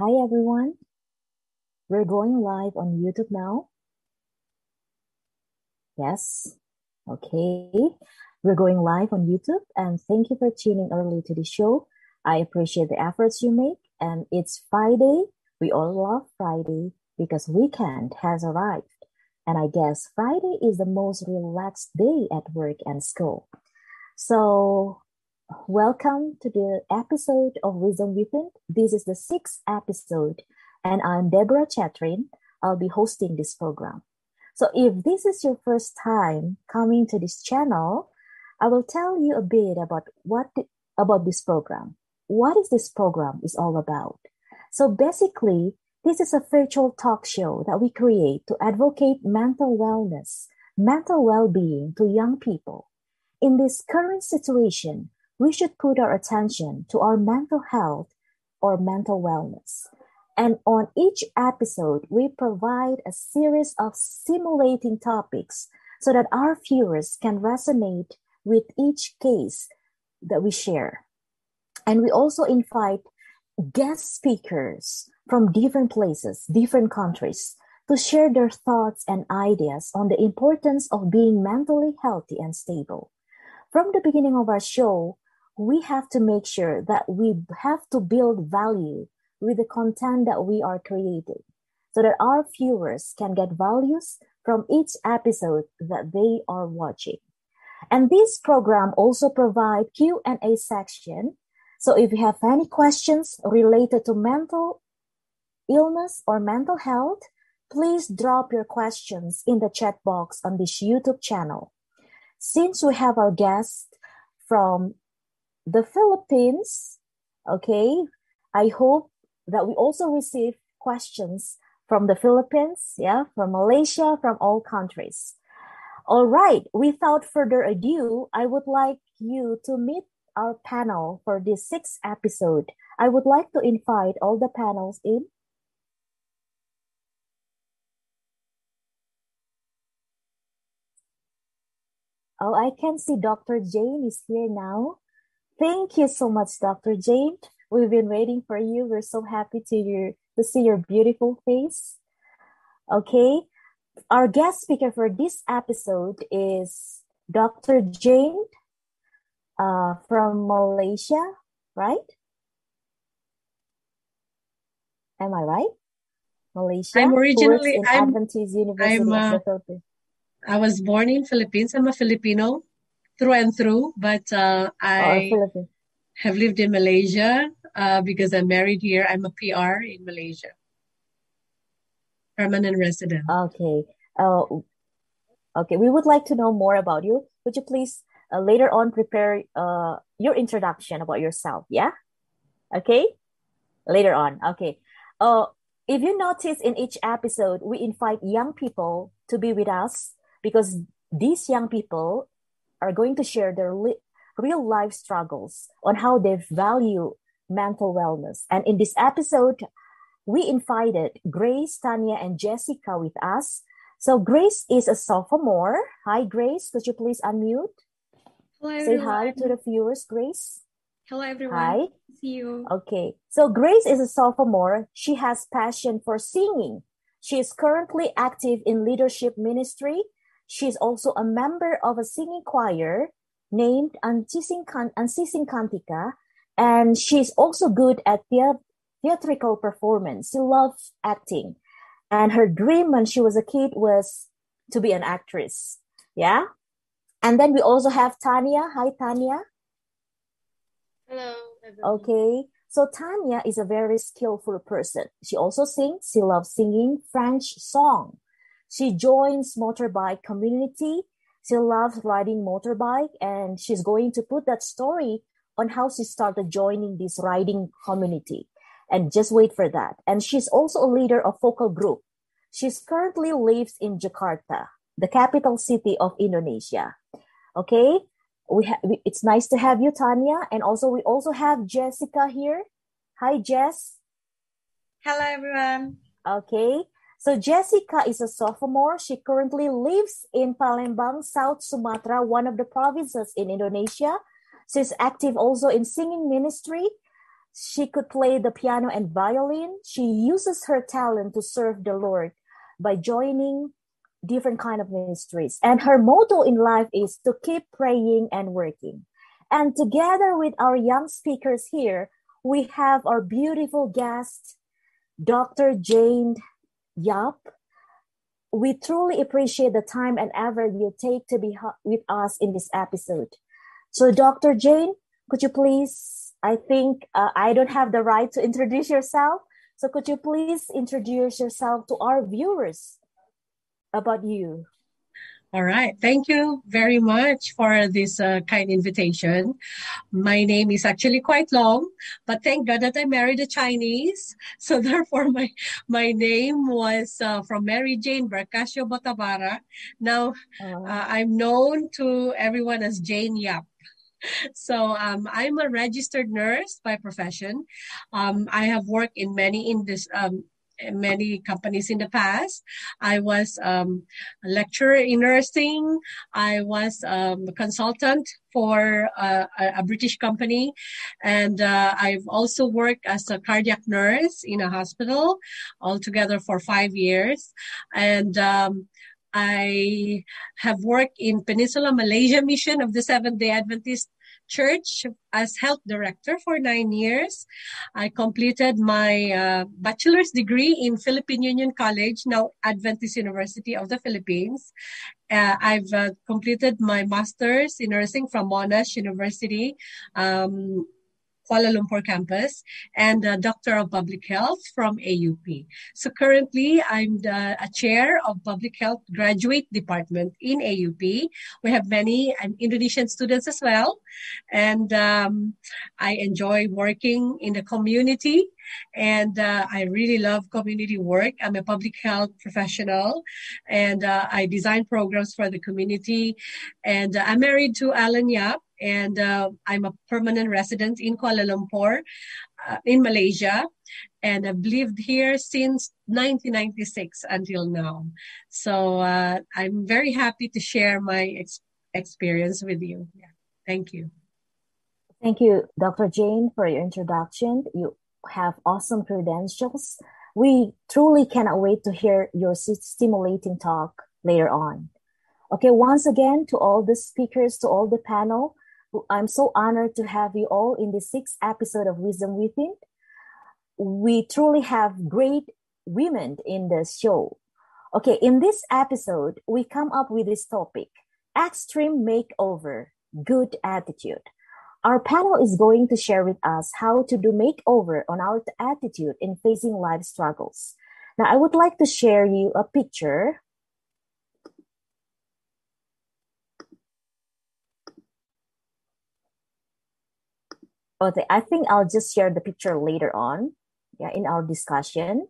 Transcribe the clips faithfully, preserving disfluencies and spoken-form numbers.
Hi everyone, we're going live on YouTube now. Yes, okay, we're going live on YouTube, and thank you for tuning early to the show. I appreciate the efforts you make, and it's Friday. We all love Friday because weekend has arrived, and I guess Friday is the most relaxed day at work and school. So welcome to the episode of Wisdom Within. This is the sixth episode, and I'm Debora Chaterin. I'll be hosting this program. So if this is your first time coming to this channel, I will tell you a bit about what the, about this program. What is this program is all about? So basically, this is a virtual talk show that we create to advocate mental wellness, mental well-being to young people. In this current situation, we should put our attention to our mental health or mental wellness. And on each episode, we provide a series of stimulating topics so that our viewers can resonate with each case that we share. And we also invite guest speakers from different places, different countries, to share their thoughts and ideas on the importance of being mentally healthy and stable. From the beginning of our show, we have to make sure that we have to build value with the content that we are creating so that our viewers can get values from each episode that they are watching. And this program also provides Q and A section. So if you have any questions related to mental illness or mental health, please drop your questions in the chat box on this YouTube channel. Since we have our guest from the Philippines, okay, I hope that we also receive questions from the Philippines, yeah, from Malaysia, from all countries. All right, without further ado, I would like you to meet our panel for this sixth episode. I would like to invite all the panels in. Oh, I can see Doctor Jane is here now. Thank you so much, Doctor Jane. We've been waiting for you. We're so happy to, your, to see your beautiful face. Okay. Our guest speaker for this episode is Doctor Jane uh, from Malaysia, right? Am I right? Malaysia. I'm originally I'm, Adventist University I'm, uh... of the Philippines. I was born in Philippines. I'm a Filipino through and through, but uh, I oh, have lived in Malaysia uh, because I'm married here. I'm a P R in Malaysia, permanent resident. Okay. Uh, okay. We would like to know more about you. Would you please uh, later on prepare uh, your introduction about yourself? Yeah. Okay. Later on. Okay. Uh, if you notice in each episode, we invite young people to be with us, because these young people are going to share their li- real life struggles on how they value mental wellness. And in this episode, we invited Grace, Tanya, and Jessica with us. So Grace is a sophomore. Hi, Grace. Could you please unmute? Hello, everyone. Say hi to the viewers, Grace. Hello, everyone. Hi. See you. Okay. So Grace is a sophomore. She has passion for singing. She is currently active in leadership ministry. She is also a member of a singing choir named Ansi Singkantika, and she is also good at the- theatrical performance. She loves acting, and her dream when she was a kid was to be an actress. Yeah. And then we also have Tanya. Hi, Tanya. Hello, everyone. Okay. So Tanya is a very skillful person. She also sings. She loves singing French song. She joins motorbike community. She loves riding motorbike, and she's going to put that story on how she started joining this riding community. And just wait for that. And she's also a leader of focal group. She's currently lives in Jakarta, the capital city of Indonesia. Okay. We ha- we, it's nice to have you, Tanya, and also we also have Jessica here. Hi, Jess. Hello, everyone. Okay, so Jessica is a sophomore. She currently lives in Palembang, South Sumatra, one of the provinces in Indonesia. She's active also in singing ministry. She could play the piano and violin. She uses her talent to serve the Lord by joining different kind of ministries. And her motto in life is to keep praying and working. And together with our young speakers here, we have our beautiful guest, Doctor Jane Yap. We truly appreciate the time and effort you take to be with us in this episode. So Doctor Jane, could you please, I think uh, I don't have the right to introduce yourself. So could you please introduce yourself to our viewers about you? All right. Thank you very much for this uh, kind invitation. My name is actually quite long, but thank God that I married a Chinese. So therefore, my my name was uh, from Mary Jane Bercasio Botavara. Now, uh-huh. uh, I'm known to everyone as Jane Yap. So um, I'm a registered nurse by profession. Um, I have worked in many industries. Um, many companies in the past. I was um, a lecturer in nursing. I was um, a consultant for uh, a British company. And uh, I've also worked as a cardiac nurse in a hospital altogether for five years. And um, I have worked in Peninsula Malaysia Mission of the Seventh-day Adventist Church as health director for nine years. I completed my uh, bachelor's degree in Philippine Union College, now Adventist University of the Philippines. Uh, I've uh, completed my master's in nursing from Monash University, um, Kuala Lumpur campus, and a doctor of public health from A U P. So currently, I'm the, a chair of public health graduate department in A U P. We have many um, Indonesian students as well. And um, I enjoy working in the community. And uh, I really love community work. I'm a public health professional, and uh, I design programs for the community. And uh, I'm married to Alan Yap, and uh, I'm a permanent resident in Kuala Lumpur, uh, in Malaysia. And I've lived here since nineteen ninety-six until now. So uh, I'm very happy to share my ex- experience with you. Yeah. Thank you. Thank you, Doctor Jane, for your introduction. You have awesome credentials. We truly cannot wait to hear your stimulating talk later on. Okay, once again, to all the speakers, to all the panel, I'm so honored to have you all in the sixth episode of Wisdom Within. We truly have great women in the show. Okay, in this episode, we come up with this topic, Extreme Makeover, Good Attitude. Our panel is going to share with us how to do makeover on our attitude in facing life struggles. Now, I would like to share you a picture. Okay, I think I'll just share the picture later on, yeah, in our discussion.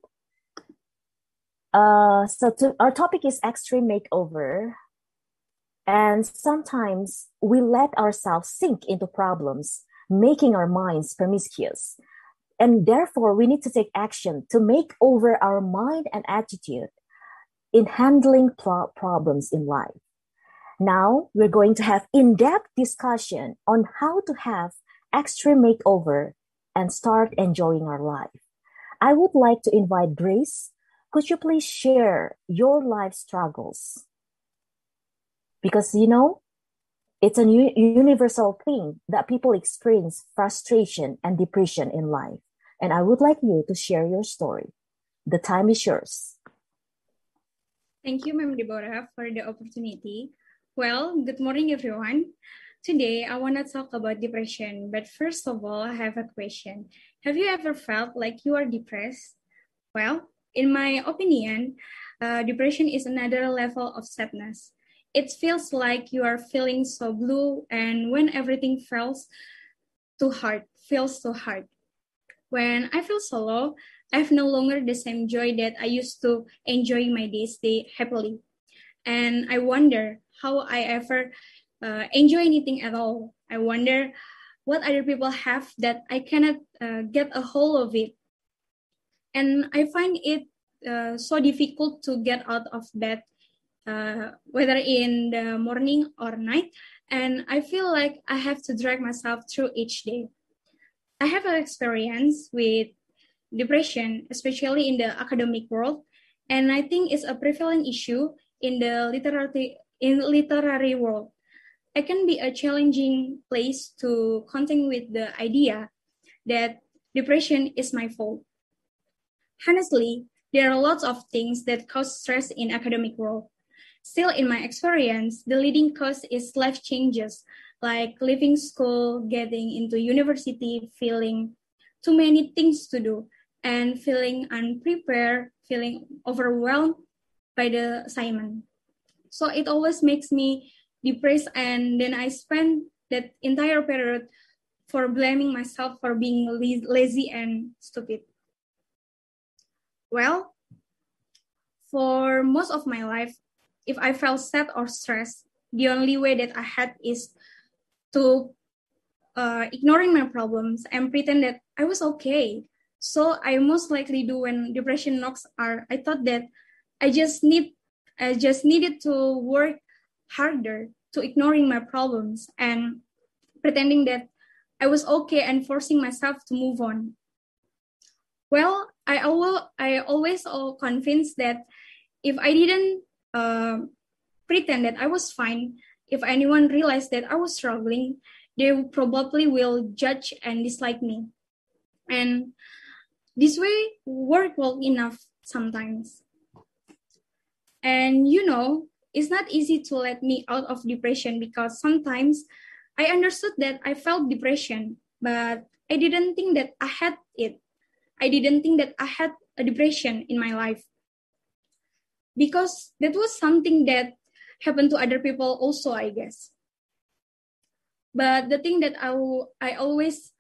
Uh, so to, our topic is extreme makeover. And sometimes we let ourselves sink into problems, making our minds promiscuous. And therefore, we need to take action to make over our mind and attitude in handling pl- problems in life. Now, we're going to have in-depth discussion on how to have extreme makeover and start enjoying our life. I would like to invite Grace. Could you please share your life struggles? Because, you know, it's a new universal thing that people experience frustration and depression in life. And I would like you to share your story. The time is yours. Thank you, Ma'am Debora, for the opportunity. Well, good morning, everyone. Today, I want to talk about depression. But first of all, I have a question. Have you ever felt like you are depressed? Well, in my opinion, uh, depression is another level of sadness. It feels like you are feeling so blue, and when everything feels too hard, feels too hard. When I feel so low, I have no longer the same joy that I used to enjoy my days day happily. And I wonder how I ever uh, enjoy anything at all. I wonder what other people have that I cannot uh, get a hold of it. And I find it uh, so difficult to get out of bed. Uh, whether in the morning or night, and I feel like I have to drag myself through each day. I have an experience with depression, especially in the academic world, and I think it's a prevalent issue in the literary in literary world. It can be a challenging place to contend with the idea that depression is my fault. Honestly, there are lots of things that cause stress in academic world. Still, in my experience, the leading cause is life changes, like leaving school, getting into university, feeling too many things to do, and feeling unprepared, feeling overwhelmed by the assignment. So it always makes me depressed, and then I spend that entire period for blaming myself for being lazy and stupid. Well, for most of my life, if I felt sad or stressed, the only way that I had is to uh, ignoring my problems and pretend that I was okay. So I most likely do when depression knocks are, I thought that I just need, I just needed to work harder to ignoring my problems and pretending that I was okay and forcing myself to move on. Well, I always, I always convinced that if I didn't uh, pretend that I was fine, if anyone realized that I was struggling, they probably will judge and dislike me. And this way worked well enough sometimes. And you know, it's not easy to let me out of depression because sometimes I understood that I felt depression, but I didn't think that I had it. I didn't think that I had a depression in my life because that was something that happened to other people also, I guess. But the thing that I, I always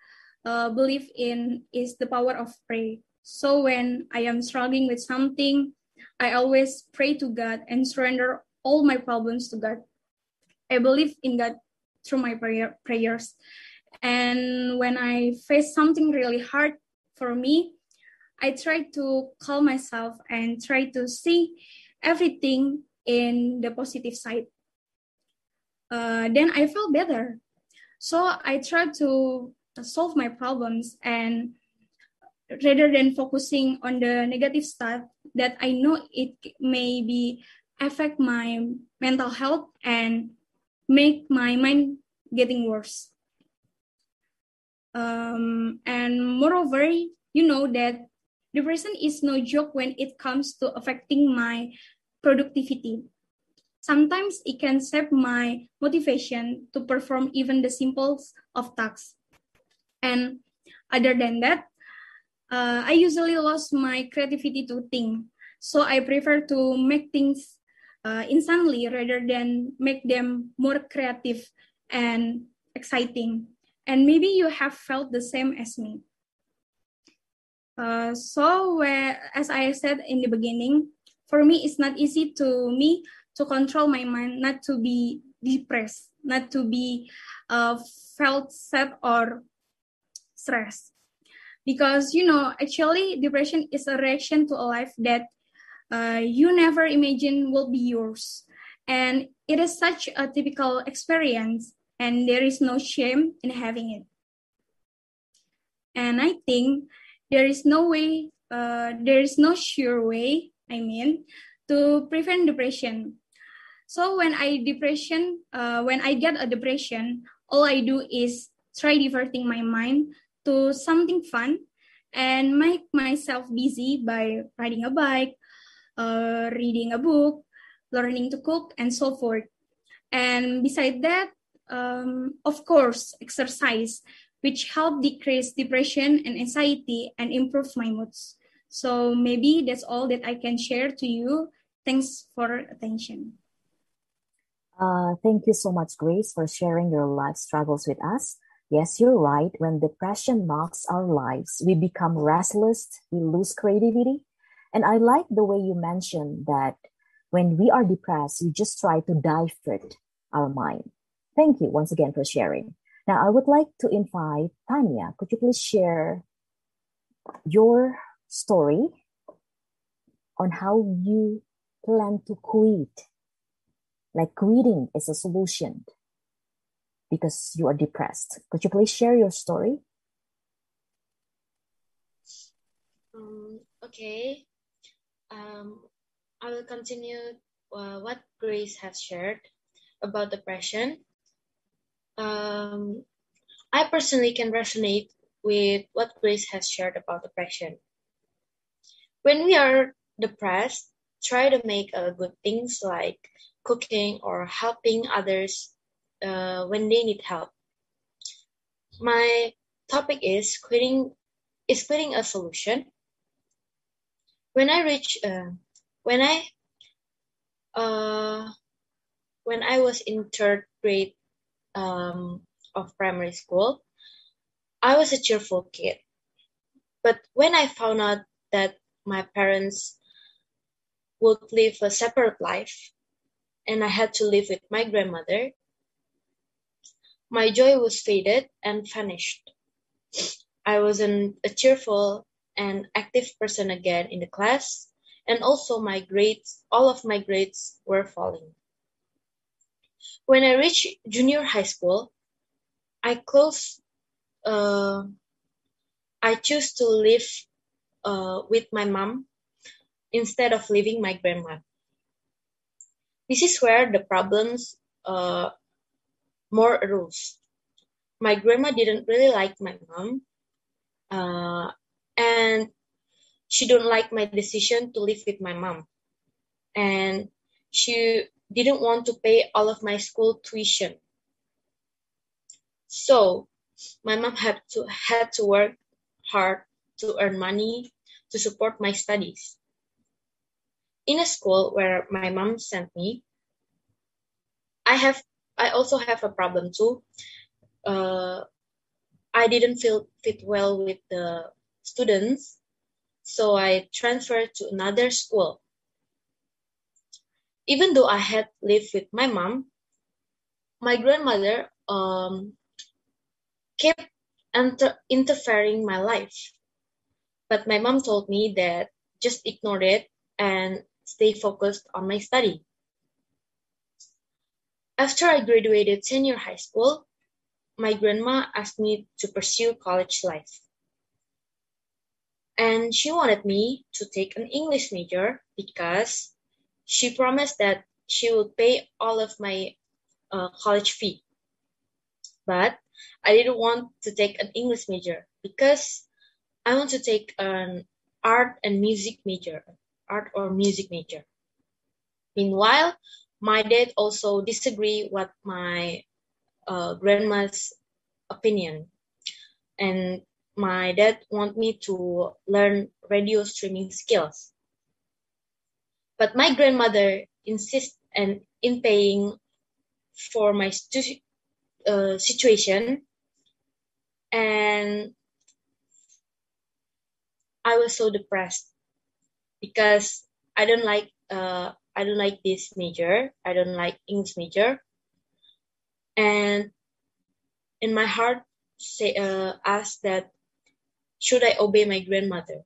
uh, believe in is the power of prayer. So when I am struggling with something, I always pray to God and surrender all my problems to God. I believe in God through my prayer, prayers. And when I face something really hard, for me, I try to calm myself and try to see everything in the positive side. Uh, then I felt better. So I tried to solve my problems and rather than focusing on the negative stuff that I know it may be affect my mental health and make my mind getting worse. Um, and moreover, you know that depression is no joke when it comes to affecting my productivity. Sometimes it can sap my motivation to perform even the simplest of tasks. And other than that, uh, I usually lose my creativity to think. So I prefer to make things uh, instantly rather than make them more creative and exciting. And maybe you have felt the same as me. Uh, so uh, as I said in the beginning, for me, it's not easy to me to control my mind, not to be depressed, not to be uh, felt sad or stressed. Because, you know, actually depression is a reaction to a life that uh, you never imagined will be yours. And it is such a typical experience. And there is no shame in having it. And I think there is no way, uh, there is no sure way, I mean, to prevent depression. So when I depression, uh, when I get a depression, all I do is try diverting my mind to something fun and make myself busy by riding a bike, uh, reading a book, learning to cook, and so forth. And beside that, Um, of course, exercise, which help decrease depression and anxiety and improve my moods. So maybe that's all that I can share to you. Thanks for attention. Uh, thank you so much, Grace, for sharing your life struggles with us. Yes, you're right. When depression knocks our lives, we become restless, we lose creativity. And I like the way you mentioned that when we are depressed, we just try to divert our mind. Thank you once again for sharing. Now, I would like to invite Tanya. Could you please share your story on how you plan to quit? Like quitting is a solution because you are depressed. Could you please share your story? Um, okay. Um, I will continue uh, what Grace has shared about depression. Um, I personally can resonate with what Grace has shared about depression. When we are depressed, try to make uh, good things like cooking or helping others uh, when they need help. My topic is quitting. Is quitting a solution? When I reach, uh, when I, uh, when I was in third grade um, of primary school, I was a cheerful kid. But when I found out that my parents would live a separate life, and I had to live with my grandmother, my joy was faded and vanished. I wasn't a cheerful and active person again in the class, and also my grades, all of my grades were falling. When I reached junior high school, I closed, uh, I chose to live uh, with my mom instead of leaving my grandma. This is where the problems uh, more arose. My grandma didn't really like my mom, uh, and she didn't like my decision to live with my mom. And she didn't want to pay all of my school tuition. So my mom had to had to work hard to earn money to support my studies. In a school where my mom sent me, I have I also have a problem too. Uh, I didn't feel fit well with the students, so I transferred to another school. Even though I had lived with my mom, my grandmother um, kept inter- interfering my life. But my mom told me that just ignore it and stay focused on my study. After I graduated senior high school, my grandma asked me to pursue college life. And she wanted me to take an English major because she promised that she would pay all of my uh, college fee. But I didn't want to take an English major because I want to take an art and music major. Art or music major. Meanwhile, my dad also disagreed with my uh, grandma's opinion, and my dad want me to learn radio streaming skills. But my grandmother insists and in paying for my stu- uh, situation, and I was so depressed. Because I don't like uh I don't like this major. I don't like English major. And in my heart, say uh asked that should I obey my grandmother?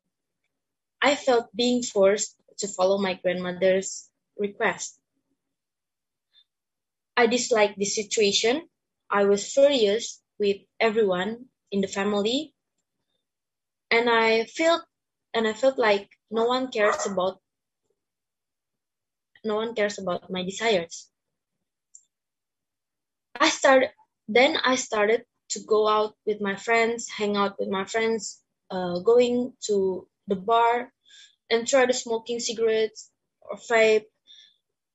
I felt being forced to follow my grandmother's request. I disliked this situation. I was furious with everyone in the family, and I felt and I felt like No one cares about no one cares about my desires. I started then I started to go out with my friends, hang out with my friends, uh, going to the bar and try to smoking cigarettes or vape.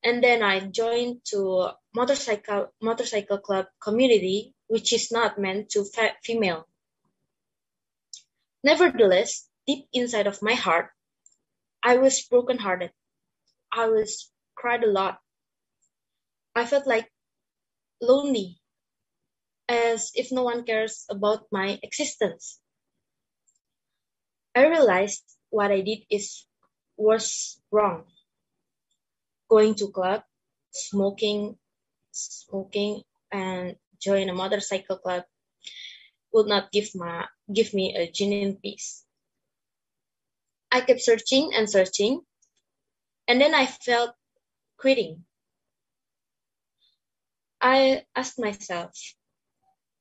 And then I joined to motorcycle motorcycle club community, which is not meant to fa- female. Nevertheless, deep inside of my heart, I was brokenhearted. I was cried a lot. I felt like lonely, as if no one cares about my existence. I realized what I did is was wrong. Going to club, smoking, smoking, and join a motorcycle club would not give my give me a genuine peace. I kept searching and searching, and then I felt quitting. I asked myself,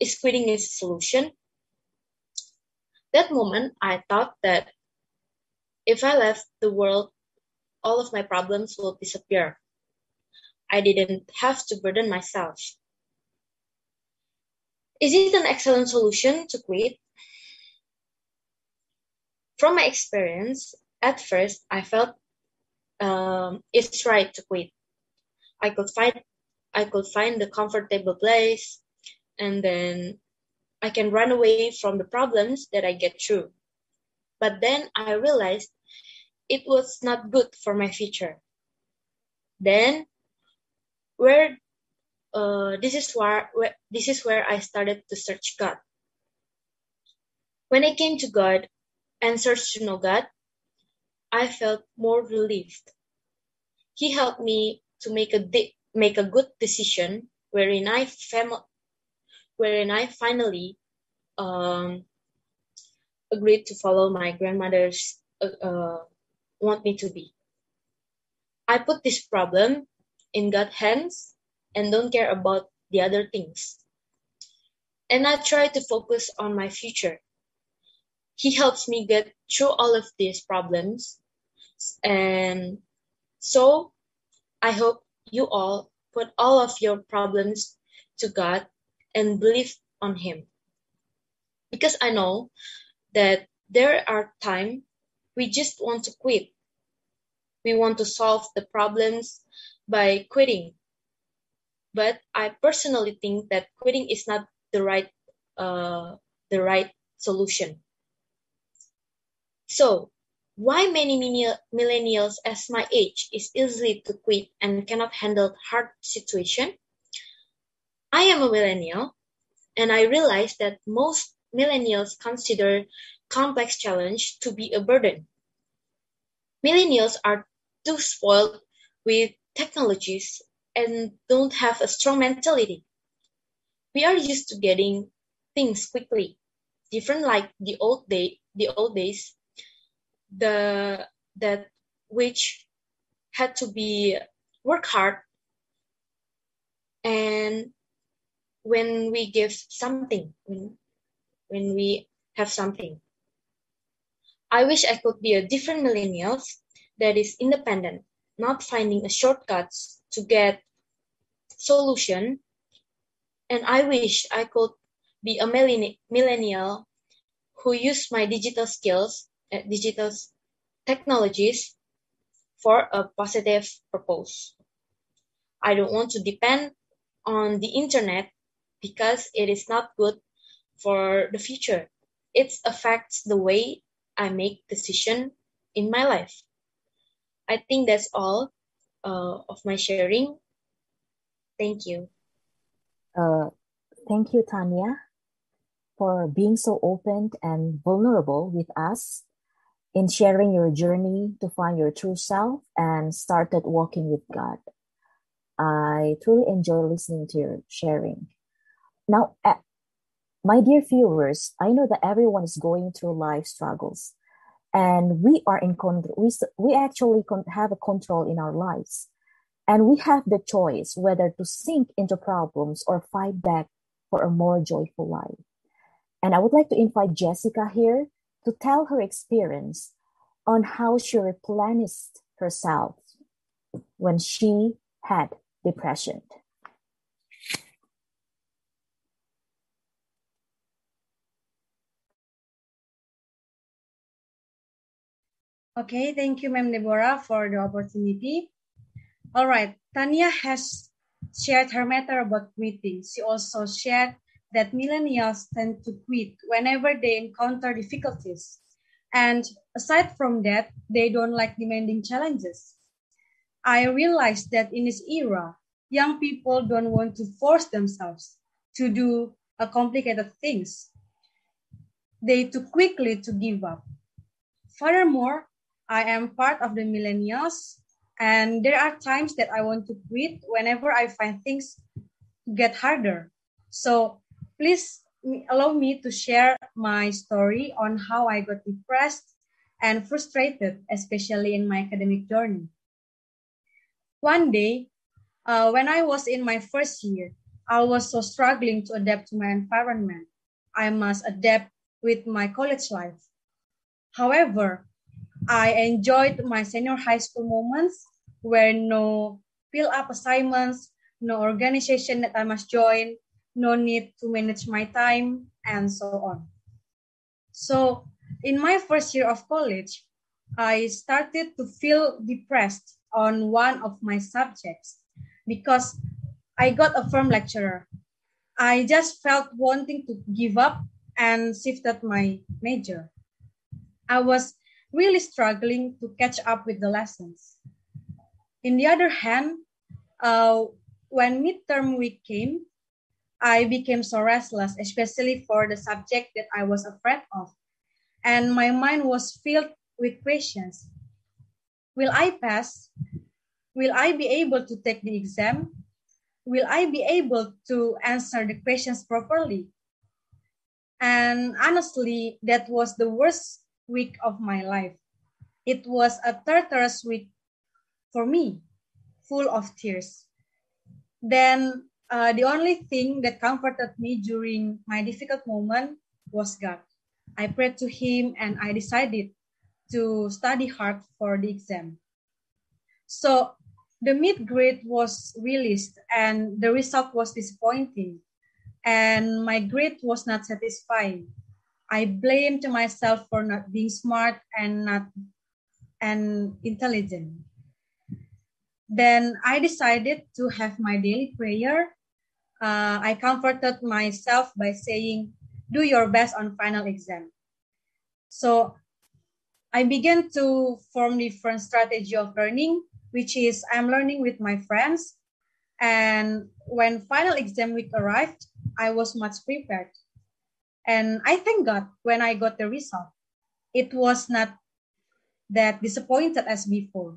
is quitting a solution? That moment, I thought that If I left the world, all of my problems will disappear. I didn't have to burden myself. Is it an excellent solution to quit? From my experience, at first, I felt um, it's right to quit. I could find, I could find the comfortable place, and then I can run away from the problems that I get through. But then I realized it was not good for my future. Then, where uh, this is where, where this is where I started to search God. When I came to God and searched to know God, I felt more relieved. He helped me to make a de- make a good decision, wherein I fam- wherein I finally um, agreed to follow my grandmother's uh, uh, want me to be. I put this problem in God's hands and don't care about the other things. And I try to focus on my future. He helps me get through all of these problems. And so I hope you all put all of your problems to God and believe on Him. Because I know that there are times we just want to quit. We want to solve the problems by quitting. But I personally think that quitting is not the right, uh, the right solution. So, why many millennials as my age is easily to quit and cannot handle hard situation? I am a millennial, and I realize that most millennials consider complex challenge to be a burden. Millennials are too spoiled with technologies and don't have a strong mentality. We are used to getting things quickly, different like the old day, the old days, the that which had to be work hard, and when we give something, when, when we have something. I wish I could be a different millennial that is independent, not finding a shortcuts to get solution. And I wish I could be a millennial who use my digital skills, uh, digital technologies for a positive purpose. I don't want to depend on the internet because it is not good for the future. It affects the way I make decisions in my life. I think that's all uh, of my sharing. Thank you. Uh, thank you, Tanya, for being so open and vulnerable with us in sharing your journey to find your true self and started walking with God. I truly enjoy listening to your sharing. Now, uh, my dear viewers, I know that everyone is going through life struggles, and we are in control. We, we actually con- have a control in our lives, and we have the choice whether to sink into problems or fight back for a more joyful life. And I would like to invite Jessica here to tell her experience on how she replenished herself when she had depression. Okay, thank you, Ma'am Debora, for the opportunity. All right, Tanya has shared her matter about quitting. She also shared that millennials tend to quit whenever they encounter difficulties. And aside from that, they don't like demanding challenges. I realized that in this era, young people don't want to force themselves to do a complicated things. They too quickly to give up. Furthermore, I am part of the millennials, and there are times that I want to quit whenever I find things get harder. So please allow me to share my story on how I got depressed and frustrated, especially in my academic journey. One day, uh, when I was in my first year, I was so struggling to adapt to my environment. I must adapt with my college life. However, I enjoyed my senior high school moments where no fill-up assignments, no organization that I must join, no need to manage my time, and so on. So in my first year of college, I started to feel depressed on one of my subjects because I got a firm lecturer. I just felt wanting to give up and shifted my major. I was really struggling to catch up with the lessons. On the other hand, uh, when midterm week came, I became so restless, especially for the subject that I was afraid of. And my mind was filled with questions. Will I pass? Will I be able to take the exam? Will I be able to answer the questions properly? And honestly, that was the worst week of my life. It was a torturous week for me, full of tears. Then uh, the only thing that comforted me during my difficult moment was God. I prayed to Him and I decided to study hard for the exam. So the mid-grade was released and the result was disappointing. And my grade was not satisfying. I blamed myself for not being smart and not and intelligent. Then I decided to have my daily prayer. Uh, I comforted myself by saying, do your best on final exam. So I began to form different strategy of learning, which is I'm learning with my friends. And when final exam week arrived, I was much prepared. And I thank God when I got the result. It was not that disappointed as before.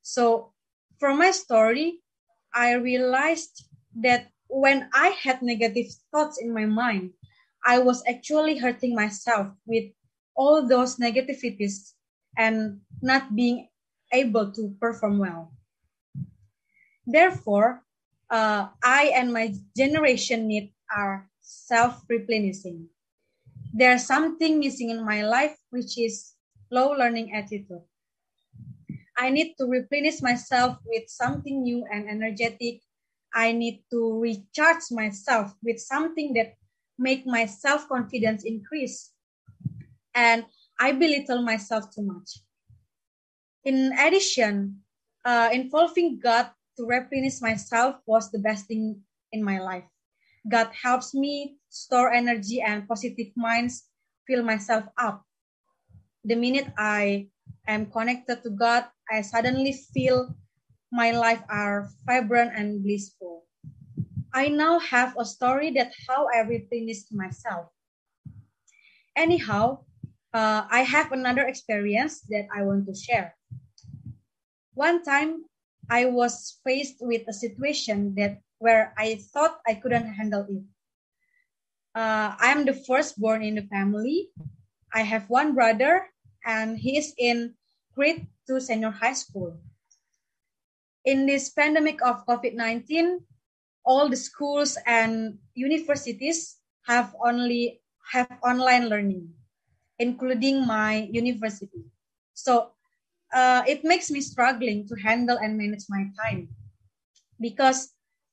So from my story, I realized that when I had negative thoughts in my mind, I was actually hurting myself with all those negativities and not being able to perform well. Therefore, uh, I and my generation need are self-replenishing. There's something missing in my life, which is low learning attitude. I need to replenish myself with something new and energetic. I need to recharge myself with something that make my self-confidence increase. And I belittle myself too much. In addition, uh, involving God to replenish myself was the best thing in my life. God helps me store energy and positive minds, fill myself up. The minute I am connected to God, I suddenly feel my life are vibrant and blissful. I now have a story that how I replenish myself. Anyhow, uh, I have another experience that I want to share. One time, I was faced with a situation that where I thought I couldn't handle it. Uh, I am the firstborn in the family. I have one brother, and he is in grade two senior high school. In this pandemic of COVID nineteen, all the schools and universities have only have online learning, including my university. So uh, it makes me struggling to handle and manage my time because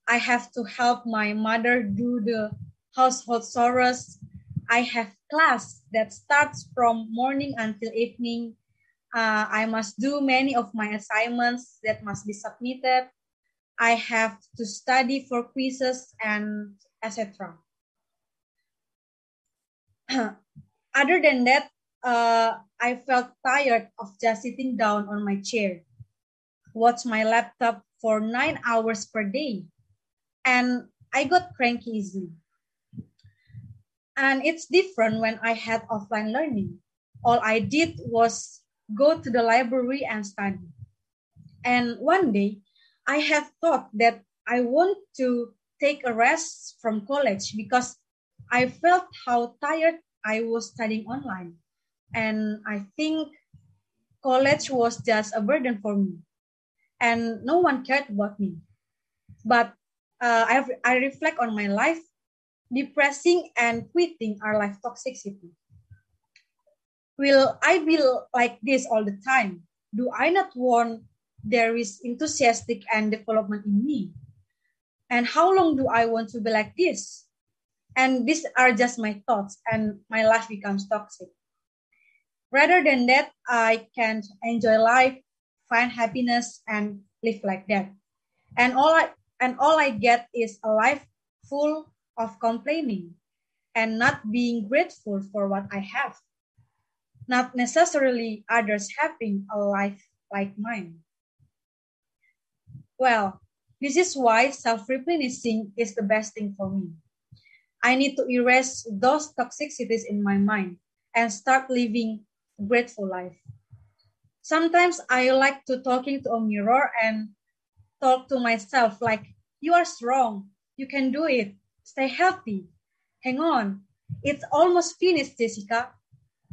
I have to help my mother do the household chores. I have class that starts from morning until evening. Uh, I must do many of my assignments that must be submitted. I have to study for quizzes and et cetera. Other than that, uh, I felt tired of just sitting down on my chair, watch my laptop for nine hours per day. And I got cranky easily. And it's different when I had offline learning. All I did was go to the library and study. And one day, I have thought that I want to take a rest from college because I felt how tired I was studying online. And I think college was just a burden for me. And no one cared about me. But Uh, I, I reflect on my life. Depressing and quitting are life toxicity. will I will like this all the time? Do I not want there is enthusiastic and development in me? And how long do I want to be like this? And these are just my thoughts, and my life becomes toxic. Rather than that, I can enjoy life, find happiness, and live like that. And all I and all I get is a life full of complaining and not being grateful for what I have. Not necessarily others having a life like mine. Well, this is why self-replenishing is the best thing for me. I need to erase those toxicities in my mind and start living a grateful life. Sometimes I like to talking to a mirror and talk to myself like, you are strong, you can do it, stay healthy, hang on, it's almost finished, Jessica.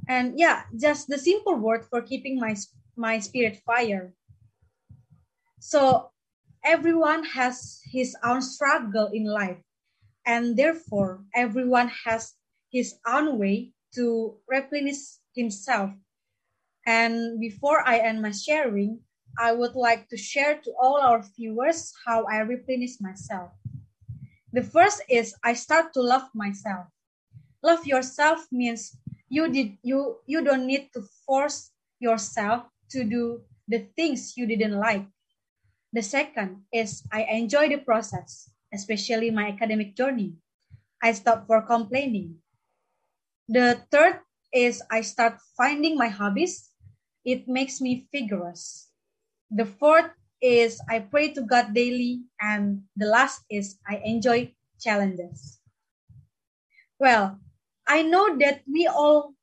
And yeah, just the simple word for keeping my, my spirit fire. So everyone has his own struggle in life, and therefore everyone has his own way to replenish himself. And before I end my sharing, I would like to share to all our viewers how I replenish myself. The first is I start to love myself. Love yourself means you did you you don't need to force yourself to do the things you didn't like. The second is I enjoy the process, especially my academic journey. I stop for complaining. The third is I start finding my hobbies. It makes me vigorous. The fourth is I pray to God daily. And the last is I enjoy challenges. Well, I know that we all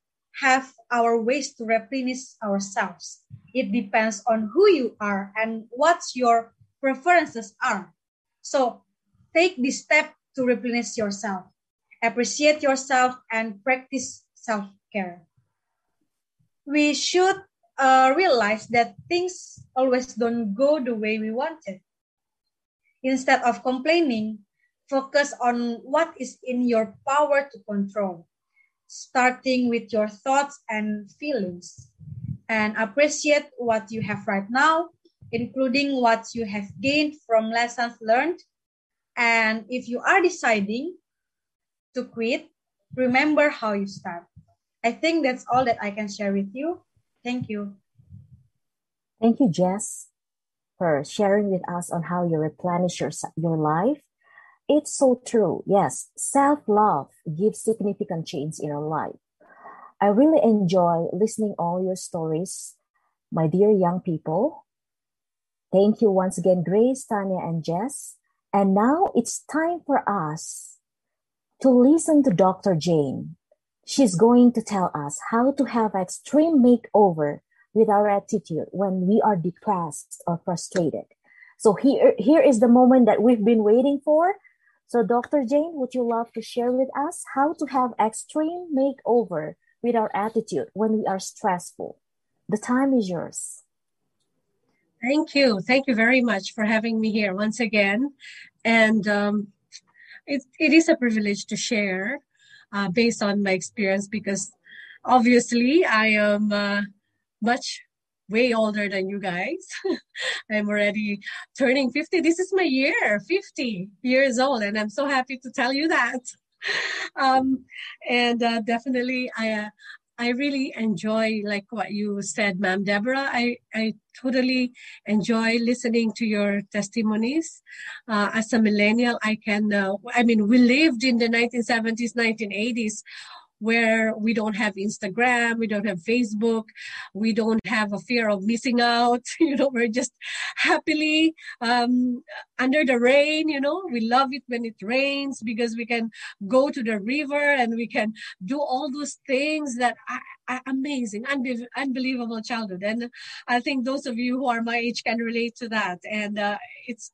have our ways to replenish ourselves. It depends on who you are and what your preferences are. So take this step to replenish yourself. Appreciate yourself and practice self-care. We should uh, realize that things always don't go the way we wanted. Instead of complaining, focus on what is in your power to control, starting with your thoughts and feelings, and appreciate what you have right now, including what you have gained from lessons learned. And if you are deciding to quit, remember how you start. I think that's all that I can share with you. Thank you. Thank you, Jess, for sharing with us on how you replenish your, your life. It's so true. Yes, self-love gives significant change in our life. I really enjoy listening all your stories, my dear young people. Thank you once again, Grace, Tanya, and Jess. And now it's time for us to listen to Doctor Jane. She's going to tell us how to have an extreme makeover with our attitude when we are depressed or frustrated. So here, here is the moment that we've been waiting for. So Doctor Jane, would you love to share with us how to have extreme makeover with our attitude when we are stressful? The time is yours. Thank you. Thank you very much for having me here once again. And um, it, it is a privilege to share uh, based on my experience, because obviously I am uh, much way older than you guys. I'm already turning fifty. This is my year, fifty years old, and I'm so happy to tell you that. Um, and uh, definitely, I uh, I really enjoy, like what you said, Ma'am Debora. I, I totally enjoy listening to your testimonies. Uh, as a millennial, I can, uh, I mean, we lived in the nineteen seventies, nineteen eighties, where we don't have Instagram, we don't have Facebook, we don't have a fear of missing out. You know, we're just happily um, under the rain, you know. We love it when it rains because we can go to the river and we can do all those things that are, are amazing, unbe- unbelievable childhood. And I think those of you who are my age can relate to that. And uh, it's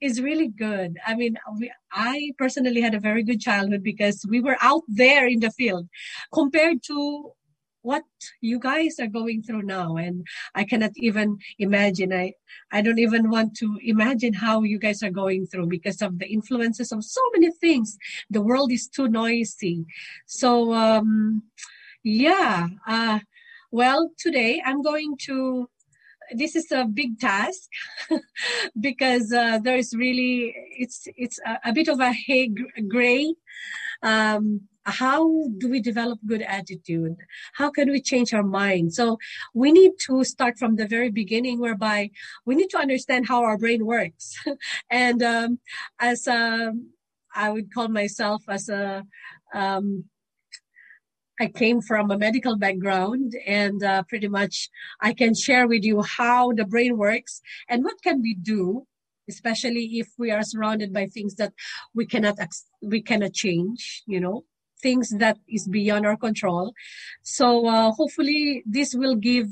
Is really good. I mean, we, I personally had a very good childhood because we were out there in the field compared to what you guys are going through now. And I cannot even imagine. I, I don't even want to imagine how you guys are going through because of the influences of so many things. The world is too noisy. So, um, yeah, uh, Well, today I'm going to, this is a big task because uh, there is really, it's it's a, a bit of a hay gray. Um, how do we develop good attitude? How can we change our mind? So we need to start from the very beginning, whereby we need to understand how our brain works. And um, as a, I would call myself as a, um, I came from a medical background, and uh, pretty much I can share with you how the brain works and what can we do, especially if we are surrounded by things that we cannot we cannot change, you know, things that is beyond our control. So uh, hopefully this will give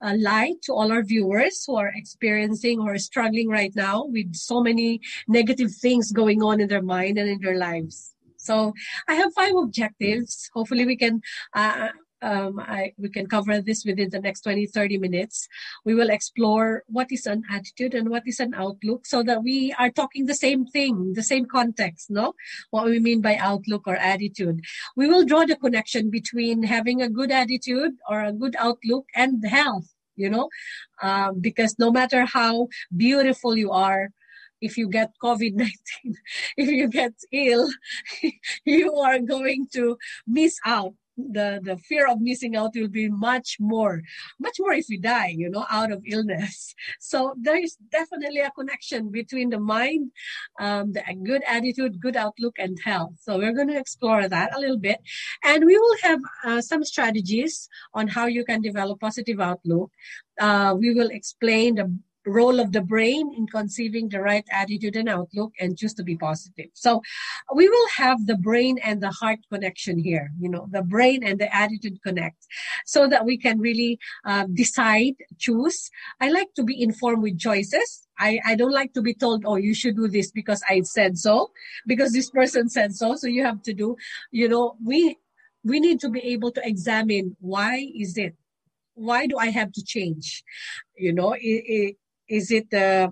a light to all our viewers who are experiencing or struggling right now with so many negative things going on in their mind and in their lives. So I have five objectives. Hopefully we can uh, um, I, we can cover this within the next twenty, thirty minutes. We will explore what is an attitude and what is an outlook, so that we are talking the same thing, the same context, no? What we mean by outlook or attitude. We will draw the connection between having a good attitude or a good outlook and health, you know, um, because no matter how beautiful you are, if you get COVID nineteen, if you get ill, you are going to miss out. The, the fear of missing out will be much more, much more if you die, you know, out of illness. So there is definitely a connection between the mind, um, the a good attitude, good outlook, and health. So we're going to explore that a little bit. And we will have uh, some strategies on how you can develop positive outlook. Uh, we will explain the role of the brain in conceiving the right attitude and outlook, and choose to be positive. So we will have the brain and the heart connection here, you know, the brain and the attitude connect, so that we can really uh, decide, choose. I like to be informed with choices. I, I don't like to be told, oh, you should do this because I said so, because this person said so, so you have to do, you know, we we need to be able to examine, why is it? Why do I have to change? You know, it, it, is it uh,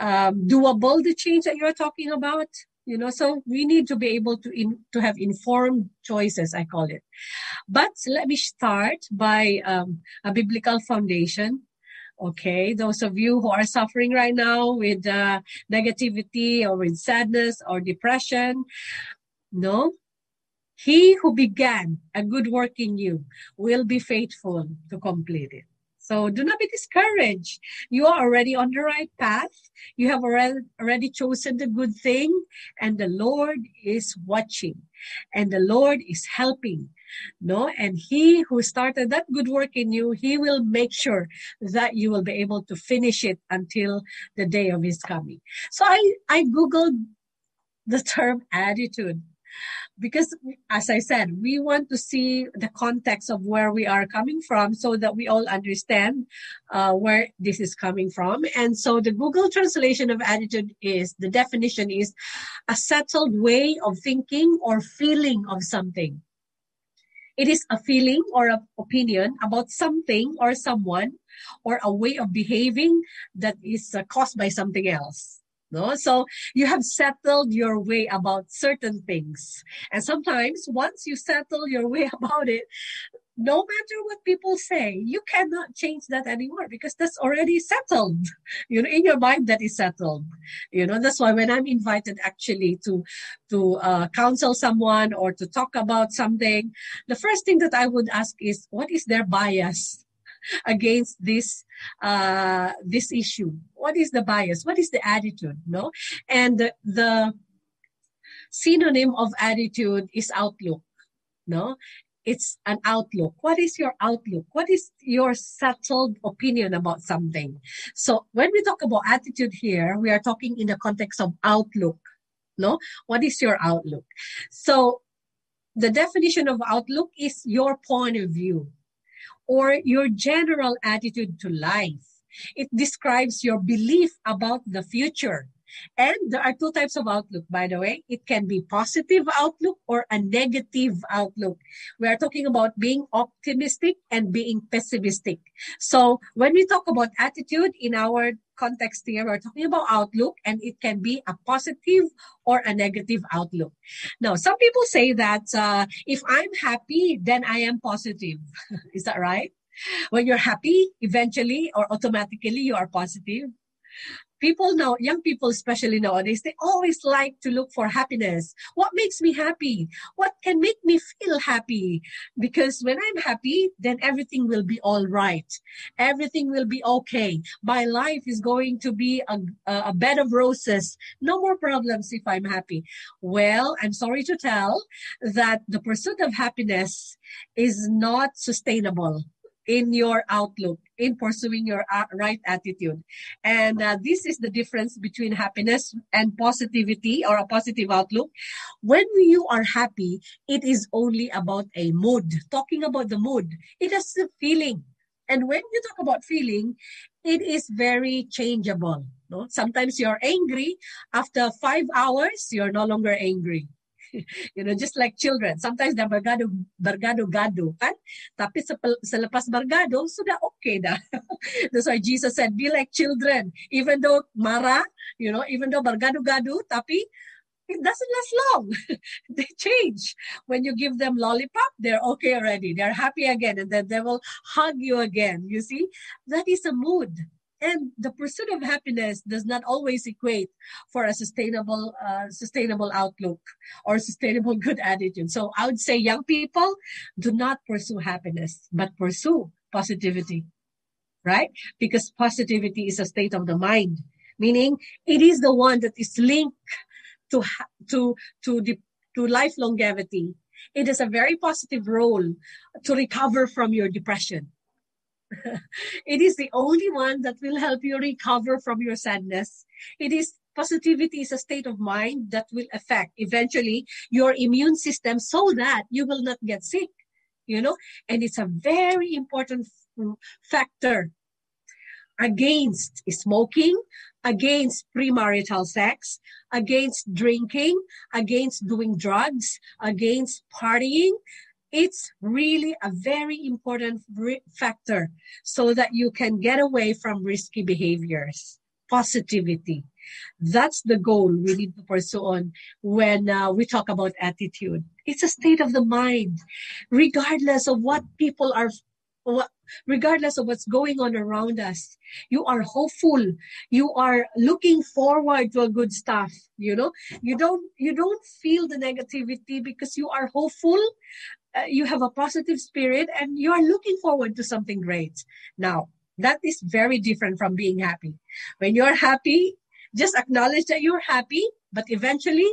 um, doable, the change that you're talking about? You know, so we need to be able to in, to have informed choices, I call it. But let me start by um, a biblical foundation. Okay, those of you who are suffering right now with uh, negativity or with sadness or depression, no. He who began a good work in you will be faithful to complete it. So do not be discouraged. You are already on the right path. You have already, already chosen the good thing, and the Lord is watching, and the Lord is helping. No, and he who started that good work in you, he will make sure that you will be able to finish it until the day of his coming. So I, I Googled the term attitude, because, as I said, we want to see the context of where we are coming from, so that we all understand uh, where this is coming from. And so the Google translation of attitude is, the definition is, a settled way of thinking or feeling of something. It is a feeling or an opinion about something or someone, or a way of behaving that is uh, caused by something else. No, so you have settled your way about certain things. And sometimes once you settle your way about it, no matter what people say, you cannot change that anymore, because that's already settled. You know, in your mind, that is settled. You know, that's why when I'm invited actually to to uh, counsel someone or to talk about something, the first thing that I would ask is, what is their bias against this uh, this issue? What is the bias? What is the attitude? No, and the, the synonym of attitude is outlook. No, it's an outlook. What is your outlook? What is your settled opinion about something? So when we talk about attitude here, we are talking in the context of outlook. No, what is your outlook? So the definition of outlook is your point of view, or your general attitude to life. It describes your belief about the future, And there are two types of outlook, by the way. It can be positive outlook or a negative outlook. We are talking about being optimistic and being pessimistic. So when we talk about attitude in our context here, we're talking about outlook, and it can be a positive or a negative outlook. Now, some people say that uh, if I'm happy, then I am positive. Is that right? When you're happy, eventually or automatically, you are positive. People now, young people especially nowadays, they always like to look for happiness. What makes me happy? What can make me feel happy? Because when I'm happy, then everything will be all right. Everything will be okay. My life is going to be a, a bed of roses. No more problems if I'm happy. Well, I'm sorry to tell that the pursuit of happiness is not sustainable in your outlook, in pursuing your right attitude. And uh, this is the difference between happiness and positivity, or a positive outlook. When you are happy, it is only about a mood, talking about the mood. It is a feeling. And when you talk about feeling, it is very changeable. No? Sometimes you're angry. After five hours, you're no longer angry. You know, just like children. Sometimes they're bergado, bergado, gado, kan? Tapi selepas bergado, sudah okay dah. That's why Jesus said, be like children. Even though marah, you know, even though bergado, gado, tapi it doesn't last long. They change. When you give them lollipop, they're okay already. They're happy again. And then they will hug you again. You see, that is a mood. And the pursuit of happiness does not always equate for a sustainable uh, sustainable outlook or sustainable good attitude. So I would say young people, do not pursue happiness, but pursue positivity, right? Because positivity is a state of the mind, meaning it is the one that is linked to ha- to to, de- to life longevity. It is a very positive role to recover from your depression. It is the only one that will help you recover from your sadness. It is positivity is a state of mind that will affect eventually your immune system so that you will not get sick, you know. And it's a very important f- factor against smoking, against premarital sex, against drinking, against doing drugs, against partying. It's really a very important re- factor so that you can get away from risky behaviors. Positivity. That's the goal we need to pursue on when uh, we talk about attitude. It's a state of the mind, regardless of what people are, regardless of what's going on around us. You are hopeful. You are looking forward to a good stuff. You know, you don't, you don't feel the negativity because you are hopeful. Uh, you have a positive spirit and you are looking forward to something great. Now, that is very different from being happy. When you're happy, just acknowledge that you're happy, but eventually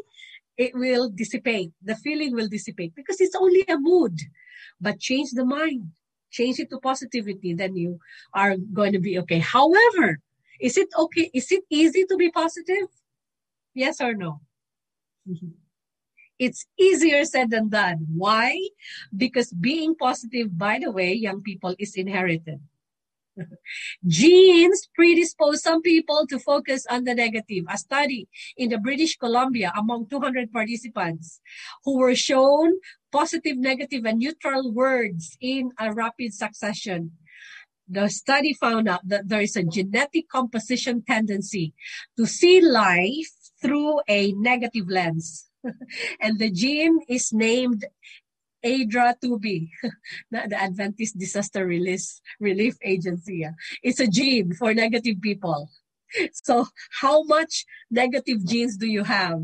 it will dissipate. The feeling will dissipate because it's only a mood. But change the mind, change it to positivity, then you are going to be okay. However, is it okay? Is it easy to be positive? Yes or no? Mm-hmm. It's easier said than done. Why? Because being positive, by the way, young people, is inherited. Genes predispose some people to focus on the negative. A study in the British Columbia among two hundred participants who were shown positive, negative, and neutral words in a rapid succession. The study found out that there is a genetic composition tendency to see life through a negative lens. And the gene is named A D R A two B, the Adventist Disaster Relief Agency. It's a gene for negative people. So how much negative genes do you have?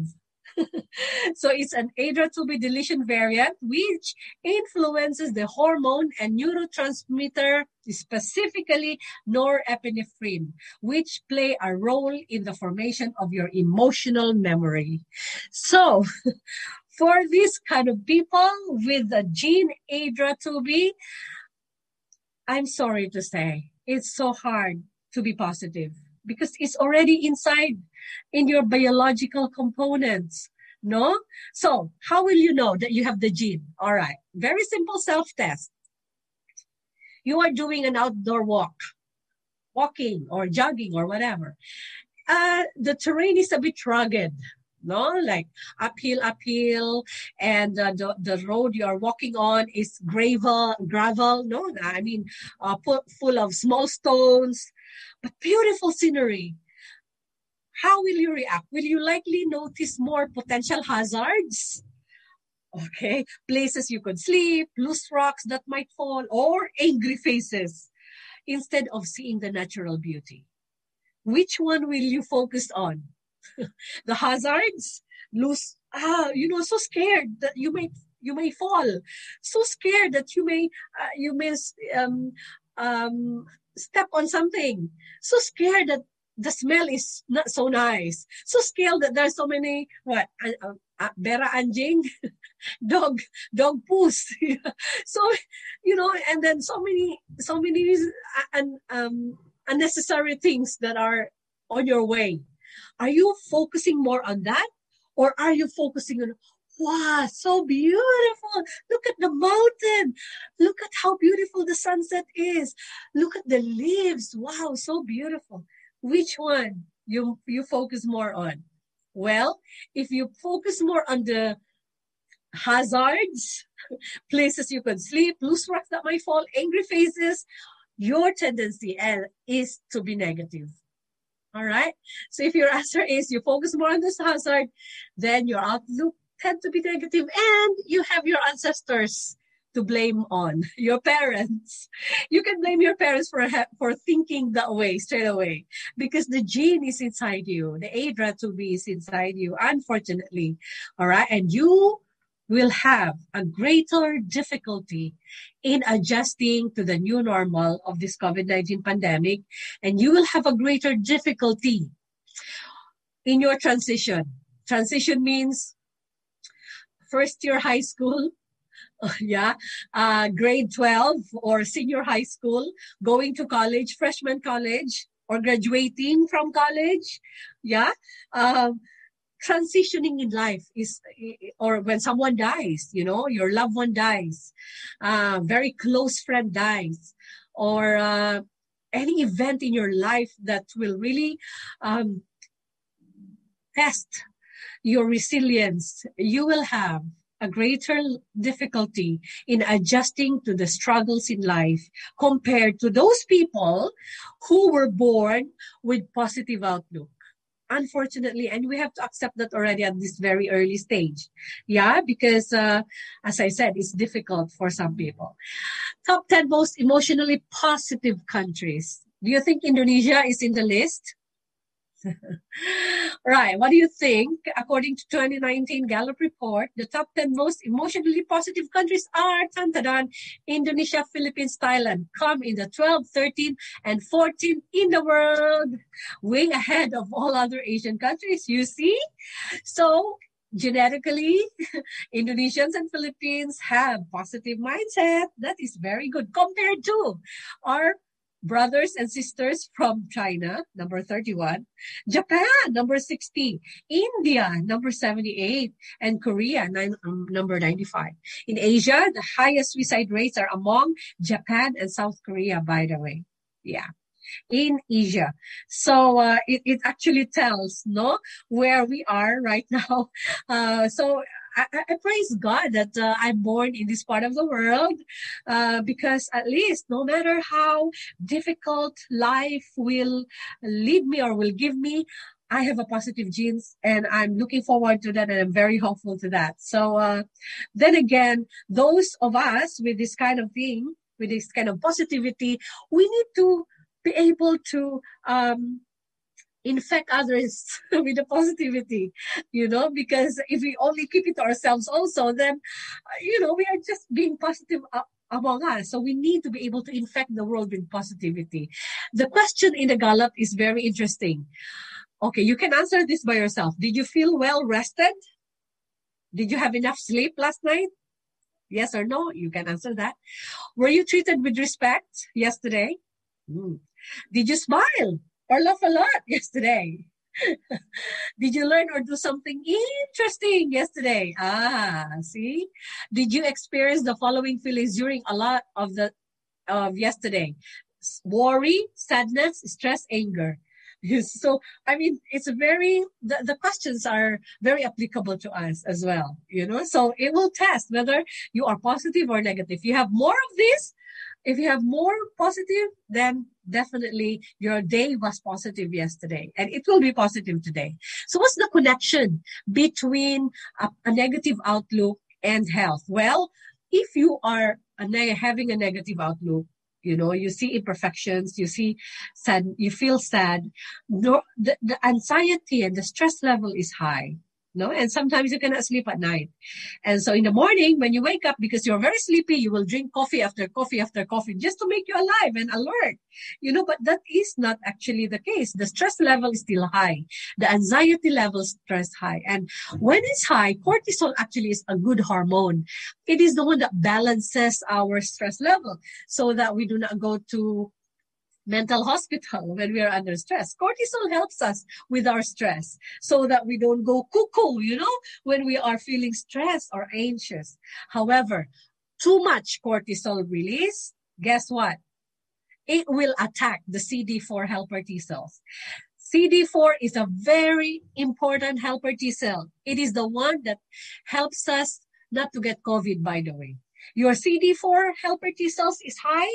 So it's an A D R A two B deletion variant which influences the hormone and neurotransmitter, specifically norepinephrine, which play a role in the formation of your emotional memory. So for this kind of people with the gene A D R A two B, I'm sorry to say, it's so hard to be positive because it's already inside in your biological components. No? So how will you know that you have the gene? All right. Very simple self-test. You are doing an outdoor walk, walking or jogging or whatever. uh, the terrain is a bit rugged, no? Like uphill, uphill, and uh, the, the road you are walking on is gravel, gravel, no? I mean, uh, full of small stones, but beautiful scenery. How will you react? Will you likely notice more potential hazards? Okay, places you could sleep, loose rocks that might fall, or angry faces, instead of seeing the natural beauty. Which one will you focus on? The hazards? Loose, ah, you know, so scared that you may you may fall, so scared that you may uh, you may um um step on something, so scared that the smell is not so nice, so scared that there's so many what. Uh, Uh, bera anjing, dog, dog poos. So, you know, and then so many, so many un, um, unnecessary things that are on your way. Are you focusing more on that? Or are you focusing on, wow, so beautiful. Look at the mountain. Look at how beautiful the sunset is. Look at the leaves. Wow, so beautiful. Which one you you focus more on? Well, if you focus more on the hazards, places you could sleep, loose rocks that might fall, angry faces, your tendency is to be negative. All right? So if your answer is you focus more on this hazard, then your outlook tends to be negative, and you have your ancestors to blame on, your parents. You can blame your parents for for thinking that way straight away, because the gene is inside you. The A D R A two B is inside you, unfortunately. All right? And you will have a greater difficulty in adjusting to the new normal of this COVID nineteen pandemic, and you will have a greater difficulty in your transition. Transition means first year high school, yeah, uh, grade twelve or senior high school, going to college, freshman college, or graduating from college, yeah. Um, transitioning in life is, or when someone dies, you know, your loved one dies, uh, very close friend dies, or uh, any event in your life that will really um, test your resilience, you will have a greater difficulty in adjusting to the struggles in life compared to those people who were born with positive outlook. Unfortunately, and we have to accept that already at this very early stage. Yeah, because uh, as I said, it's difficult for some people. Top ten most emotionally positive countries. Do you think Indonesia is in the list? Right, what do you think? According to twenty nineteen Gallup report, the top ten most emotionally positive countries are Tantadan, Indonesia, Philippines, Thailand, come in the twelve, thirteen, and fourteen in the world, way ahead of all other Asian countries, you see? So, genetically, Indonesians and Philippines have positive mindset. That is very good compared to our brothers and sisters from China, number thirty-one, Japan, number sixty, India, number seventy-eight, and Korea, nine, um, number ninety-five. In Asia, the highest suicide rates are among Japan and South Korea, by the way. Yeah, in Asia. So uh, it, it actually tells, no, where we are right now. Uh, so I, I praise God that uh, I'm born in this part of the world, uh, because at least no matter how difficult life will lead me or will give me, I have a positive genes, and I'm looking forward to that, and I'm very hopeful to that. So uh, then again, those of us with this kind of thing, with this kind of positivity, we need to be able to um infect others with the positivity, you know, because if we only keep it to ourselves also, then, you know, we are just being positive among us. So we need to be able to infect the world with positivity. The question in the Gallup is very interesting. Okay, you can answer this by yourself. Did you feel well rested? Did you have enough sleep last night? Yes or no? You can answer that. Were you treated with respect yesterday? Mm. Did you smile or laugh a lot yesterday? Did you learn or do something interesting yesterday? Ah, see? Did you experience the following feelings during a lot of the of yesterday? Worry, sadness, stress, anger. So, I mean, it's very, the, the questions are very applicable to us as well, you know. So it will test whether you are positive or negative. You have more of this, if you have more positive, then definitely your day was positive yesterday, and it will be positive today. So what's the connection between a, a negative outlook and health? Well, if you are a ne- having a negative outlook, you know, you see imperfections, you see sad, you feel sad. No, the, the anxiety and the stress level is high, no? And sometimes you cannot sleep at night. And so in the morning, when you wake up, because you're very sleepy, you will drink coffee after coffee after coffee just to make you alive and alert, you know, but that is not actually the case. The stress level is still high. The anxiety level is stress high. And when it's high, cortisol actually is a good hormone. It is the one that balances our stress level so that we do not go to mental hospital when we are under stress. Cortisol helps us with our stress so that we don't go cuckoo, you know, when we are feeling stressed or anxious. However, too much cortisol release, guess what? It will attack the C D four helper T cells. C D four is a very important helper T cell. It is the one that helps us not to get COVID, by the way. Your C D four helper T cells is high,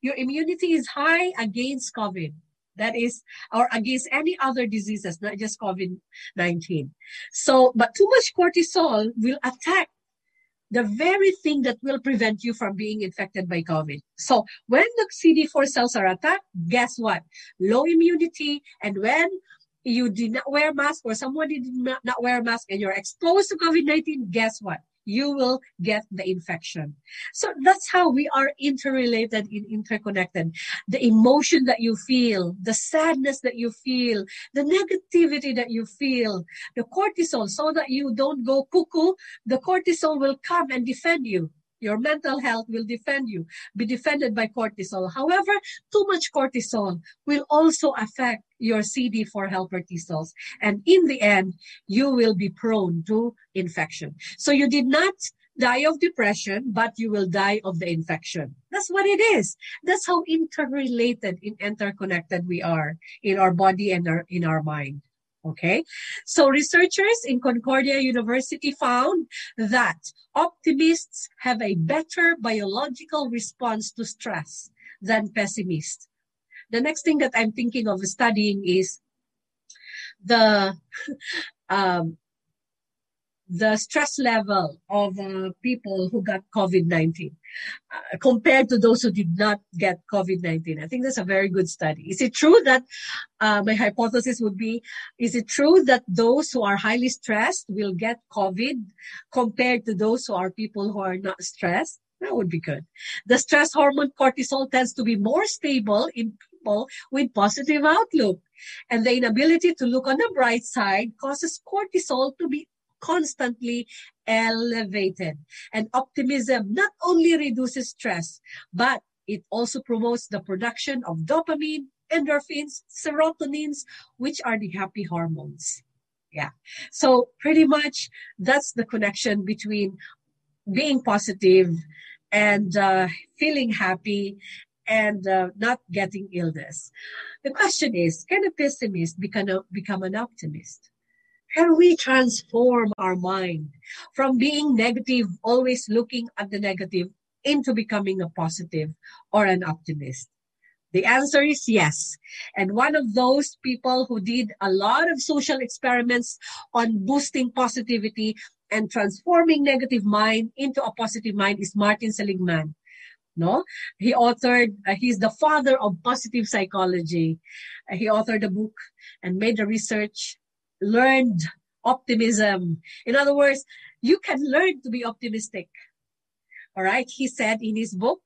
your immunity is high against COVID, that is, or against any other diseases, not just COVID nineteen. So, but too much cortisol will attack the very thing that will prevent you from being infected by COVID. So when the C D four cells are attacked, guess what? Low immunity, and when you did not wear a mask or someone did not wear a mask and you're exposed to COVID nineteen, guess what? You will get the infection. So that's how we are interrelated and interconnected. The emotion that you feel, the sadness that you feel, the negativity that you feel, the cortisol, so that you don't go cuckoo, the cortisol will come and defend you. Your mental health will defend you, be defended by cortisol. However, too much cortisol will also affect your C D four helper T cells. And in the end, you will be prone to infection. So you did not die of depression, but you will die of the infection. That's what it is. That's how interrelated and interconnected we are in our body and our, in our mind. Okay, so researchers in Concordia University found that optimists have a better biological response to stress than pessimists. The next thing that I'm thinking of studying is the um, the stress level of uh, people who got COVID nineteen uh, compared to those who did not get COVID nineteen. I think that's a very good study. Is it true that, uh, my hypothesis would be, is it true that those who are highly stressed will get COVID compared to those who are people who are not stressed? That would be good. The stress hormone cortisol tends to be more stable in people with positive outlook, and the inability to look on the bright side causes cortisol to be constantly elevated. And optimism not only reduces stress, but it also promotes the production of dopamine, endorphins, serotonins, which are the happy hormones. Yeah. So pretty much that's the connection between being positive and uh, feeling happy and uh, not getting illness. The question is, can a pessimist become, a, become an optimist? Can we transform our mind from being negative, always looking at the negative, into becoming a positive or an optimist? The answer is yes. And one of those people who did a lot of social experiments on boosting positivity and transforming negative mind into a positive mind is Martin Seligman. No, he authored, uh, he's the father of positive psychology. Uh, he authored a book and made the research. Learned optimism. In other words, you can learn to be optimistic. All right. He said in his book,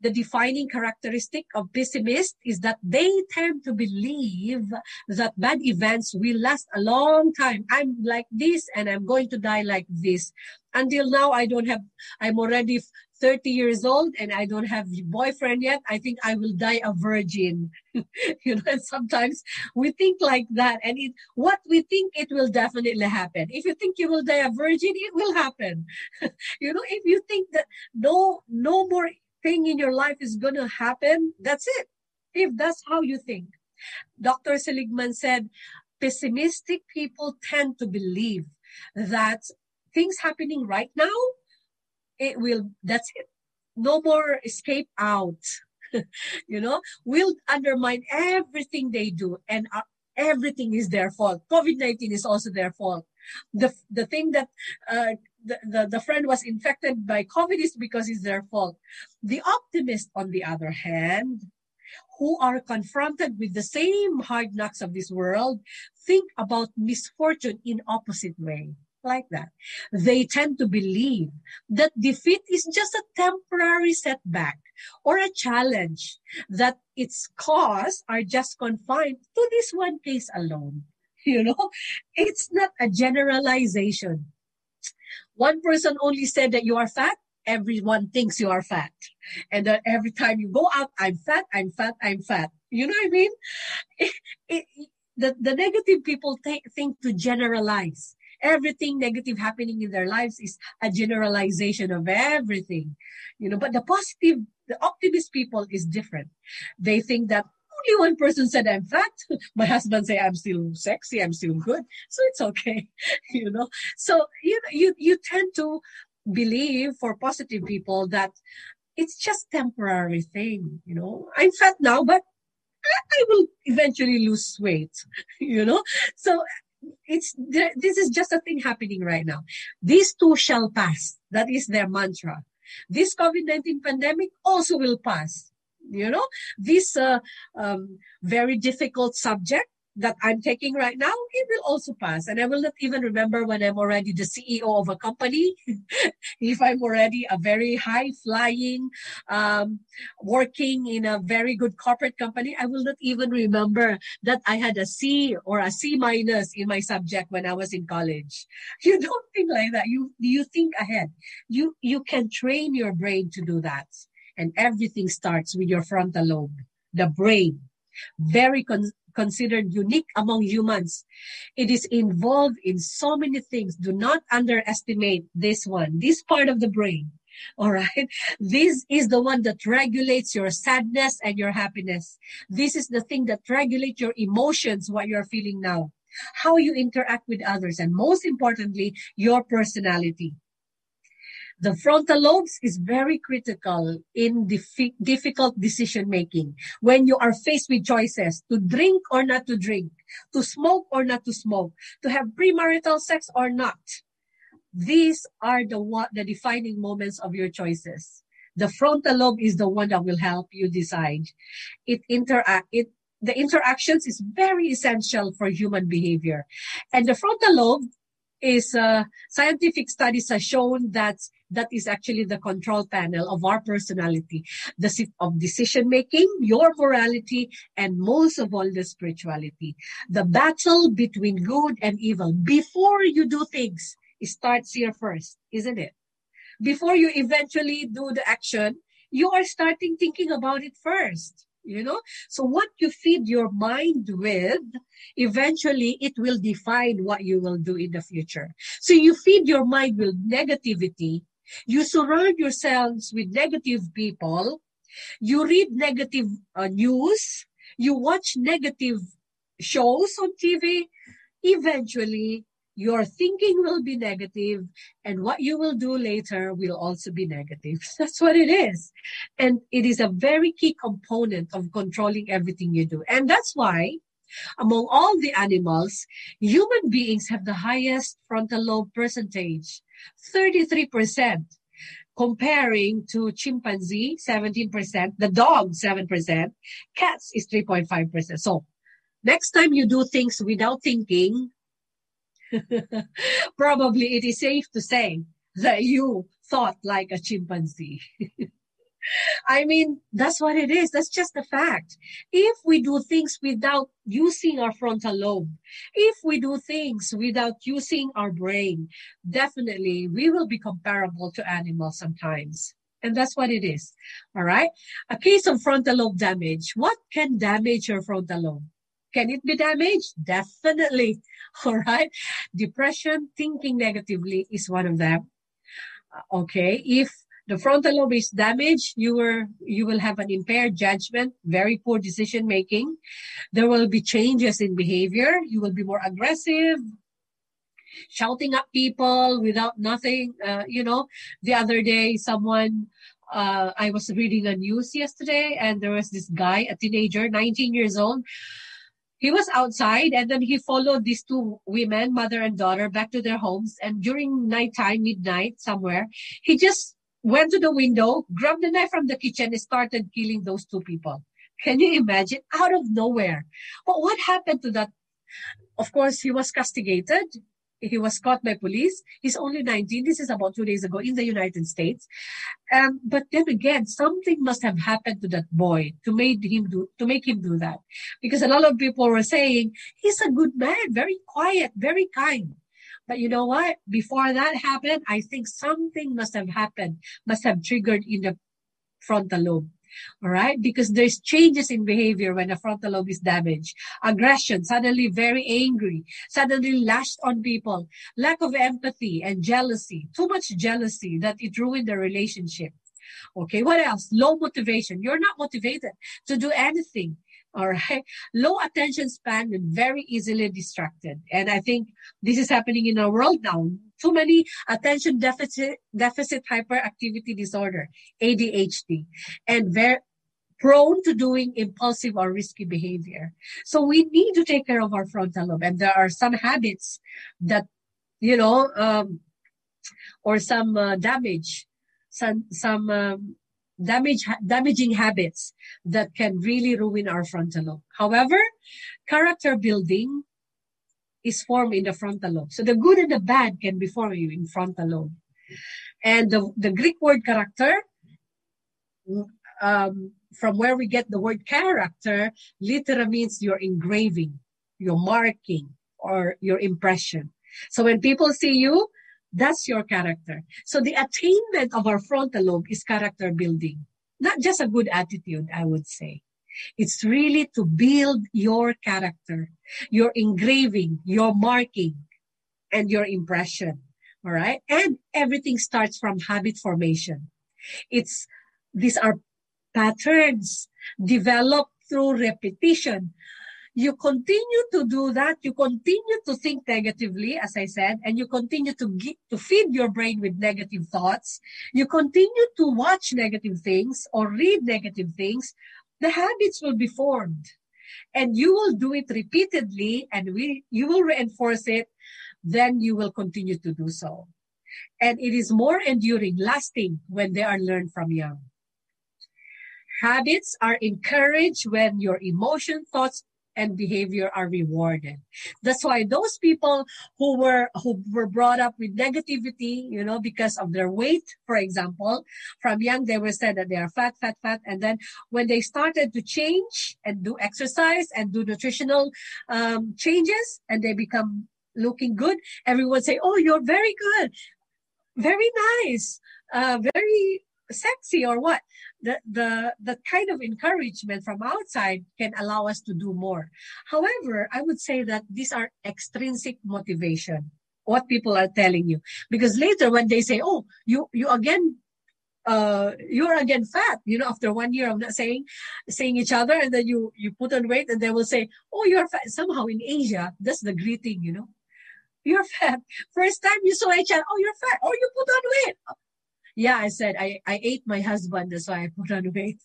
the defining characteristic of pessimists is that they tend to believe that bad events will last a long time. I'm like this and I'm going to die like this. Until now, I don't have, I'm already thirty years old and I don't have a boyfriend yet. I think I will die a virgin. You know, and sometimes we think like that, and it, what we think, it will definitely happen. If you think you will die a virgin, it will happen. You know, if you think that no, no more thing in your life is going to happen, that's it. If that's how you think. Doctor Seligman said, pessimistic people tend to believe that things happening right now, it will, that's it. No more escape out. You know, will undermine everything they do, and uh, everything is their fault. COVID nineteen is also their fault. The the thing that uh, the, the, the friend was infected by COVID is because it's their fault. The optimist, on the other hand, who are confronted with the same hard knocks of this world, think about misfortune in opposite way. Like that. They tend to believe that defeat is just a temporary setback or a challenge, that its cause are just confined to this one case alone. You know, it's not a generalization. One person only said that you are fat, everyone thinks you are fat. And that every time you go out, I'm fat, I'm fat, I'm fat. You know what I mean? It, it, the, the negative people t- think to generalize. Everything negative happening in their lives is a generalization of everything, you know. But the positive, the optimist people is different. They think that only one person said I'm fat. My husband say I'm still sexy, I'm still good, so it's okay, you know. So you know, you you tend to believe for positive people that it's just temporary thing, you know. I'm fat now, but I will eventually lose weight, you know. So. It's this is just a thing happening right now. These two shall pass. That is their mantra. This COVID nineteen pandemic also will pass. You know, this uh, um, very difficult subject that I'm taking right now, it will also pass. And I will not even remember when I'm already the C E O of a company, if I'm already a very high-flying, um, working in a very good corporate company, I will not even remember that I had a C or a C-minus in my subject when I was in college. You don't think like that. You you think ahead. You you can train your brain to do that. And everything starts with your frontal lobe, the brain. Very con- considered unique among humans. It is involved in so many things. Do not underestimate this one, this part of the brain. All right. This is the one that regulates your sadness and your happiness. This is the thing that regulates your emotions, what you're feeling now, how you interact with others, and most importantly, your personality. The frontal lobes is very critical in dif- difficult decision-making. When you are faced with choices, to drink or not to drink, to smoke or not to smoke, to have premarital sex or not, these are the one, the defining moments of your choices. The frontal lobe is the one that will help you decide. It interact, it, the interactions is very essential for human behavior. And the frontal lobe is, uh, scientific studies have shown that that is actually the control panel of our personality, the seat of decision-making, your morality, and most of all, the spirituality. The battle between good and evil, before you do things, it starts here first, isn't it? Before you eventually do the action, you are starting thinking about it first, you know? So what you feed your mind with, eventually it will define what you will do in the future. So you feed your mind with negativity, you surround yourselves with negative people, you read negative uh, news, you watch negative shows on T V, eventually your thinking will be negative, and what you will do later will also be negative. That's what it is. And it is a very key component of controlling everything you do. And that's why, among all the animals, human beings have the highest frontal lobe percentage, thirty-three percent, comparing to chimpanzee, seventeen percent, the dog, seven percent, cats is three point five percent. So next time you do things without thinking, probably it is safe to say that you thought like a chimpanzee. I mean, that's what it is. That's just a fact. If we do things without using our frontal lobe, if we do things without using our brain, definitely we will be comparable to animals sometimes. And that's what it is. All right. A case of frontal lobe damage. What can damage your frontal lobe? Can it be damaged? Definitely. All right. Depression, thinking negatively is one of them. Okay. If the frontal lobe is damaged, you, were, you will have an impaired judgment, very poor decision making. There will be changes in behavior. You will be more aggressive, shouting at people without nothing. Uh, you know, the other day, someone, uh, I was reading a news yesterday, and there was this guy, a teenager, nineteen years old. He was outside, and then he followed these two women, mother and daughter, back to their homes. And during nighttime, midnight, somewhere, he just went to the window, grabbed a knife from the kitchen, and started killing those two people. Can you imagine? Out of nowhere. But what happened to that? Of course, he was castigated. He was caught by police. He's only nineteen. This is about two days ago in the United States. Um, but then again, something must have happened to that boy to make him do to make him do that, because a lot of people were saying he's a good man, very quiet, very kind. But you know what? Before that happened, I think something must have happened, must have triggered in the frontal lobe. All right, because there's changes in behavior when the frontal lobe is damaged. Aggression, suddenly very angry, suddenly lashed on people, lack of empathy and jealousy, too much jealousy that it ruined the relationship. Okay, what else? Low motivation. You're not motivated to do anything. All right. Low attention span and very easily distracted. And I think this is happening in our world now. Too many attention deficit, deficit hyperactivity disorder, A D H D, and very prone to doing impulsive or risky behavior. So we need to take care of our frontal lobe. And there are some habits that, you know, um, or some uh, damage, some, some, um, Damage, damaging habits that can really ruin our frontal lobe. However, character building is formed in the frontal lobe. So the good and the bad can be formed in frontal lobe. And the, the Greek word character, um, from where we get the word character, literally means your engraving, your marking, or your impression. So when people see you, that's your character. So the attainment of our frontal lobe is character building. Not just a good attitude, I would say. It's really to build your character, your engraving, your marking, and your impression. All right? And everything starts from habit formation. It's, these are patterns developed through repetition. You continue to do that, you continue to think negatively, as I said, and you continue to get, to feed your brain with negative thoughts. You continue to watch negative things or read negative things. The habits will be formed, and you will do it repeatedly, and we, you will reinforce it. Then you will continue to do so. And it is more enduring, lasting when they are learned from young. Habits are encouraged when your emotion, thoughts, and behavior are rewarded. That's why those people who were who were brought up with negativity, you know, because of their weight, for example, from young they were said that they are fat, fat, fat, and then when they started to change and do exercise and do nutritional um, changes, and they become looking good, everyone say, "Oh, you're very good, very nice, uh, very sexy," or what? The, the the kind of encouragement from outside can allow us to do more. However, I would say that these are extrinsic motivation, what people are telling you. Because later when they say, "Oh, you you again, uh, you're again fat," you know, after one year of not saying, saying each other, and then you you put on weight, and they will say, "Oh, you're fat." Somehow in Asia, that's the greeting, you know, "You're fat." First time you saw each other, "Oh, you're fat," "Oh, you put on weight." "Yeah," I said, I, I ate my husband. That's why I put on weight.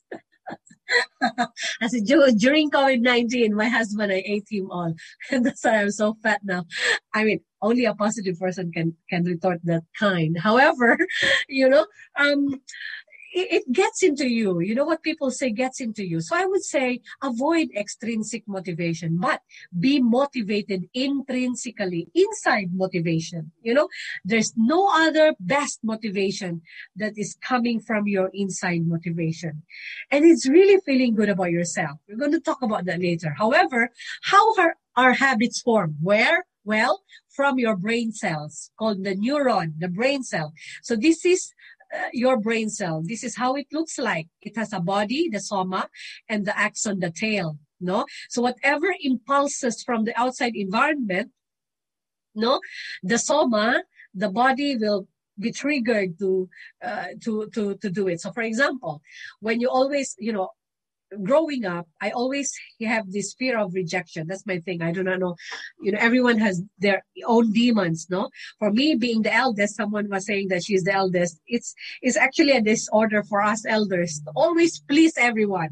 I said, during COVID nineteen, my husband, I ate him all. And that's why I'm so fat now. I mean, only a positive person can, can retort that kind. However, you know, um, it, it gets into you. You know what people say gets into you. So I would say avoid extrinsic motivation, but be motivated intrinsically, inside motivation. You know, there's no other best motivation that is coming from your inside motivation. And it's really feeling good about yourself. We're going to talk about that later. However, how are our habits formed? Where? Well, from your brain cells called the neuron, the brain cell. So this is Uh, your brain cell. This is how it looks like. It has a body, the soma, and the axon, the tail. No, so whatever impulses from the outside environment, no, the soma, the body will be triggered to uh, to to to do it. So, for example, when you always, you know, growing up, I always have this fear of rejection. That's my thing. I do not know, you know, everyone has their own demons, no? For me, being the eldest, someone was saying that she's the eldest. It's it's actually a disorder for us elders. Always please everyone,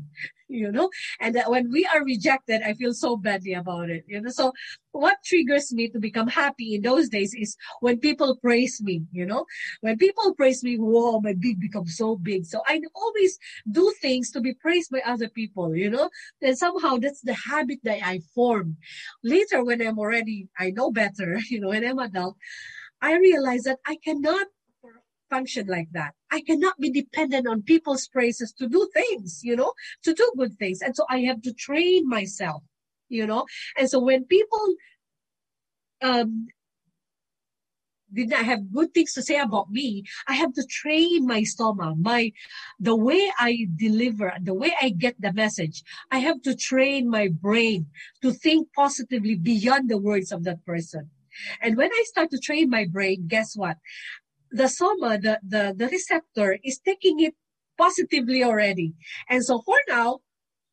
you know? And that when we are rejected, I feel so badly about it, you know? So what triggers me to become happy in those days is when people praise me, you know? When people praise me, whoa, my big becomes so big. So I always do things to be praised by other people, you know? Then somehow that's the habit that I formed. Later, when I'm already, I know better, you know, when I'm adult, I realize that I cannot function like that. I cannot be dependent on people's praises to do things, you know, to do good things. And so I have to train myself, you know. And so when people um, did not have good things to say about me, I have to train my stomach, my, the way I deliver, the way I get the message. I have to train my brain to think positively beyond the words of that person. And when I start to train my brain, guess what? The soma, the, the, the receptor, is taking it positively already. And so for now,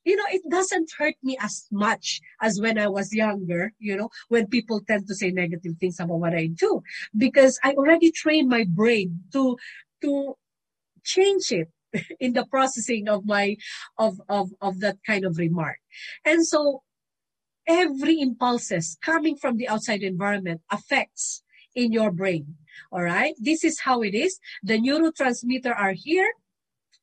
you know, it doesn't hurt me as much as when I was younger, you know, when people tend to say negative things about what I do, because I already trained my brain to, to change it in the processing of my, of, of, of that kind of remark. And so every impulses coming from the outside environment affects in your brain. All right. This is how it is. The neurotransmitters are here.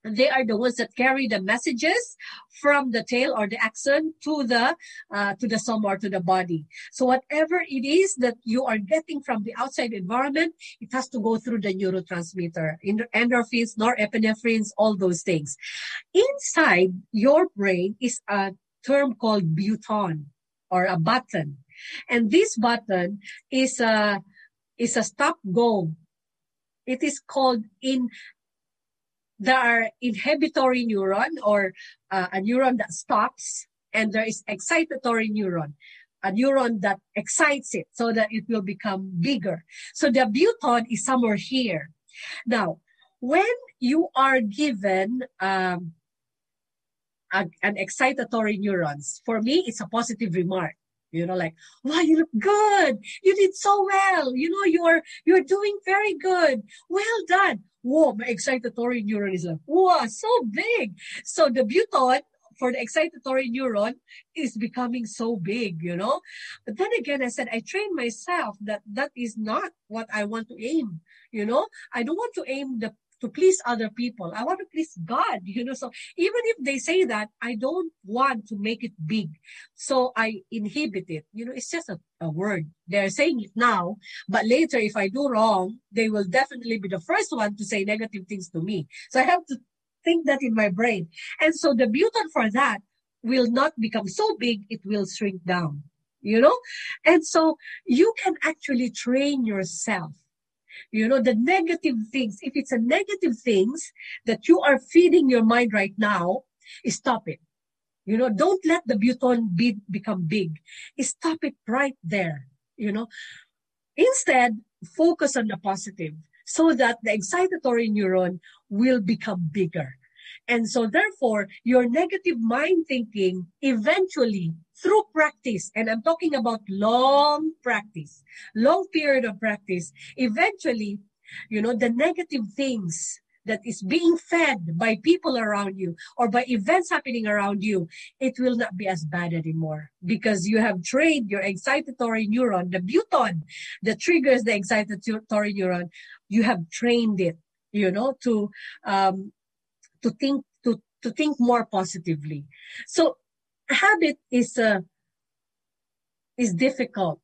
They are the ones that carry the messages from the tail or the axon to the uh, to the soma or to the body. So whatever it is that you are getting from the outside environment, it has to go through the neurotransmitter, endorphins, norepinephrines, all those things. Inside your brain is a term called button or a button, and this button is a It's a stop-go. It is called in, there are inhibitory neuron or uh, a neuron that stops, and there is excitatory neuron, a neuron that excites it so that it will become bigger. So the button is somewhere here. Now, when you are given um, a, an excitatory neurons, for me, it's a positive remark. You know, like, wow, you look good. You did so well. You know, you're you're doing very good. Well done. Whoa, my excitatory neuron is like, wow, so big. So the button for the excitatory neuron is becoming so big, you know. But then again, I said, I trained myself that that is not what I want to aim, you know. I don't want to aim the to please other people. I want to please God, you know. So even if they say that, I don't want to make it big. So I inhibit it. You know, it's just a, a word. They're saying it now, but later if I do wrong, they will definitely be the first one to say negative things to me. So I have to think that in my brain. And so the button for that will not become so big, it will shrink down, you know. And so you can actually train yourself. You know, the negative things, if it's a negative things that you are feeding your mind right now, stop it. You know, don't let the button be, become big. Stop it right there, you know. Instead, focus on the positive so that the excitatory neuron will become bigger. And so therefore, your negative mind thinking eventually through practice, and I'm talking about long practice, long period of practice, eventually, you know, the negative things that is being fed by people around you or by events happening around you, it will not be as bad anymore because you have trained your excitatory neuron, the button that triggers the excitatory neuron, you have trained it, you know, to um, to think to, to think more positively. So habit is uh, is difficult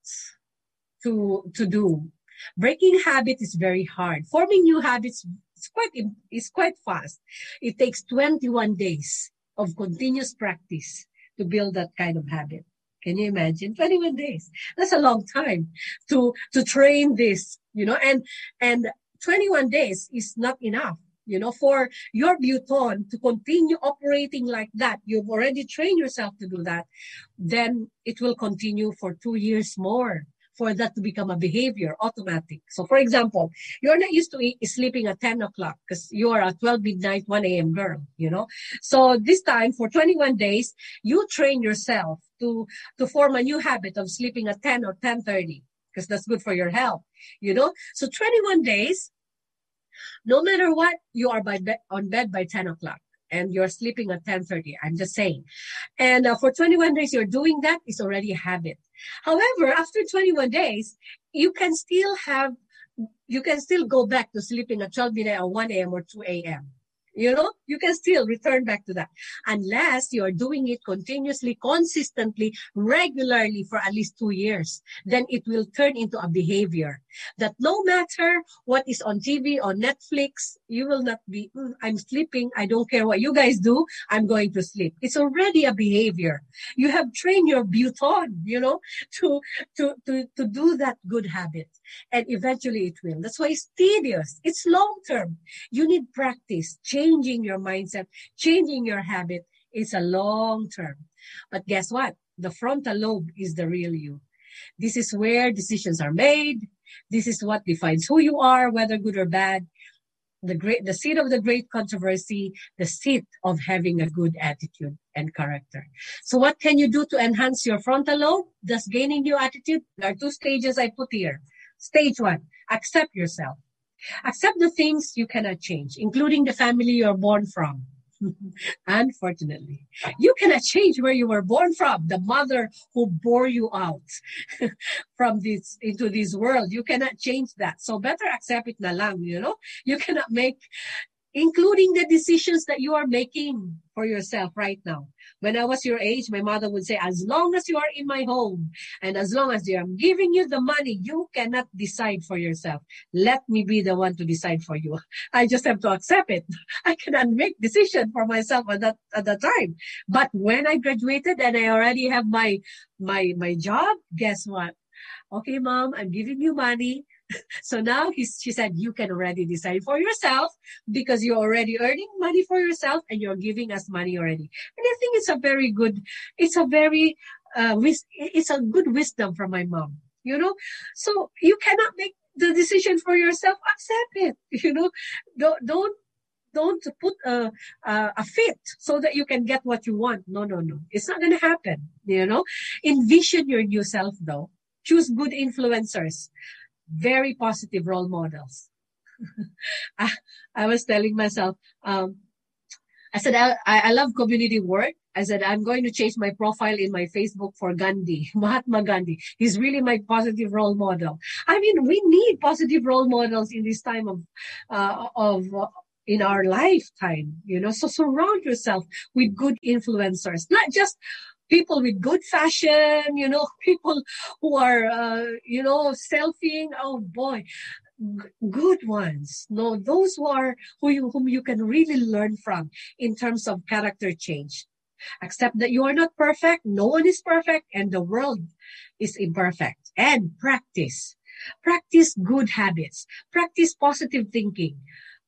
to to do. Breaking habit is very hard. Forming new habits is quite is quite fast. It takes twenty-one days of continuous practice to build that kind of habit. Can you imagine? twenty-one days. That's a long time to to train this, you know, and and twenty-one days is not enough. You know, for your button to continue operating like that, you've already trained yourself to do that, then it will continue for two years more, for that to become a behavior, automatic. So for example, you're not used to eat, sleeping at ten o'clock because you are a twelve midnight, one a.m. girl, you know. So this time for twenty-one days, you train yourself to, to form a new habit of sleeping at ten or ten thirty because that's good for your health, you know. So twenty-one days, no matter what, you are by be- on bed by ten o'clock. And you're sleeping at ten thirty, I'm just saying. And uh, for twenty-one days, you're doing that. It's already a habit. However, after twenty-one days, you can still have, you can still go back to sleeping at twelve midnight or one a.m. or two a.m. You know, you can still return back to that. Unless you're doing it continuously, consistently, regularly for at least two years, then it will turn into a behavior that no matter what is on T V, on Netflix, you will not be, mm, I'm sleeping, I don't care what you guys do, I'm going to sleep. It's already a behavior. You have trained your button, you know, to, to, to, to do that good habit. And eventually it will. That's why it's tedious. It's long-term. You need practice. Changing your mindset, changing your habit is a long term. But guess what? The frontal lobe is the real you. This is where decisions are made. This is what defines who you are, whether good or bad. The great, the seat of the great controversy, the seat of having a good attitude and character. So what can you do to enhance your frontal lobe, thus gaining new attitude? There are two stages I put here. Stage one, accept yourself. Accept the things you cannot change, including the family you're born from. Unfortunately, you cannot change where you were born from, the mother who bore you out from this into this world. You cannot change that. So better accept it na lang, you know. You cannot make, including the decisions that you are making for yourself right now. When I was your age, my mother would say, as long as you are in my home and as long as I'm giving you the money, you cannot decide for yourself. Let me be the one to decide for you. I just have to accept it. I cannot make decision for myself at that, at that time. But when I graduated and I already have my, my, my job, guess what? Okay, mom, I'm giving you money. So now he's, she said, you can already decide for yourself because you're already earning money for yourself and you're giving us money already. And I think it's a very good, it's a very, uh, wis- it's a good wisdom from my mom, you know. So you cannot make the decision for yourself. Accept it, you know. Don't, don't, don't put a, a, a fit so that you can get what you want. No, no, no. It's not going to happen, you know. Envision your new self though. Choose good influencers. Very positive role models. I, I was telling myself, um, I said, I, I love community work. I said, I'm going to change my profile in my Facebook for Gandhi, Mahatma Gandhi. He's really my positive role model. I mean, we need positive role models in this time of, uh, of, uh, in our lifetime, you know. So surround yourself with good influencers, not just people with good fashion, you know, people who are, uh, you know, selfieing. Oh boy, G- good ones. No, those who are, who you, whom you can really learn from in terms of character change. Accept that you are not perfect. No one is perfect and the world is imperfect. And practice, practice good habits, practice positive thinking,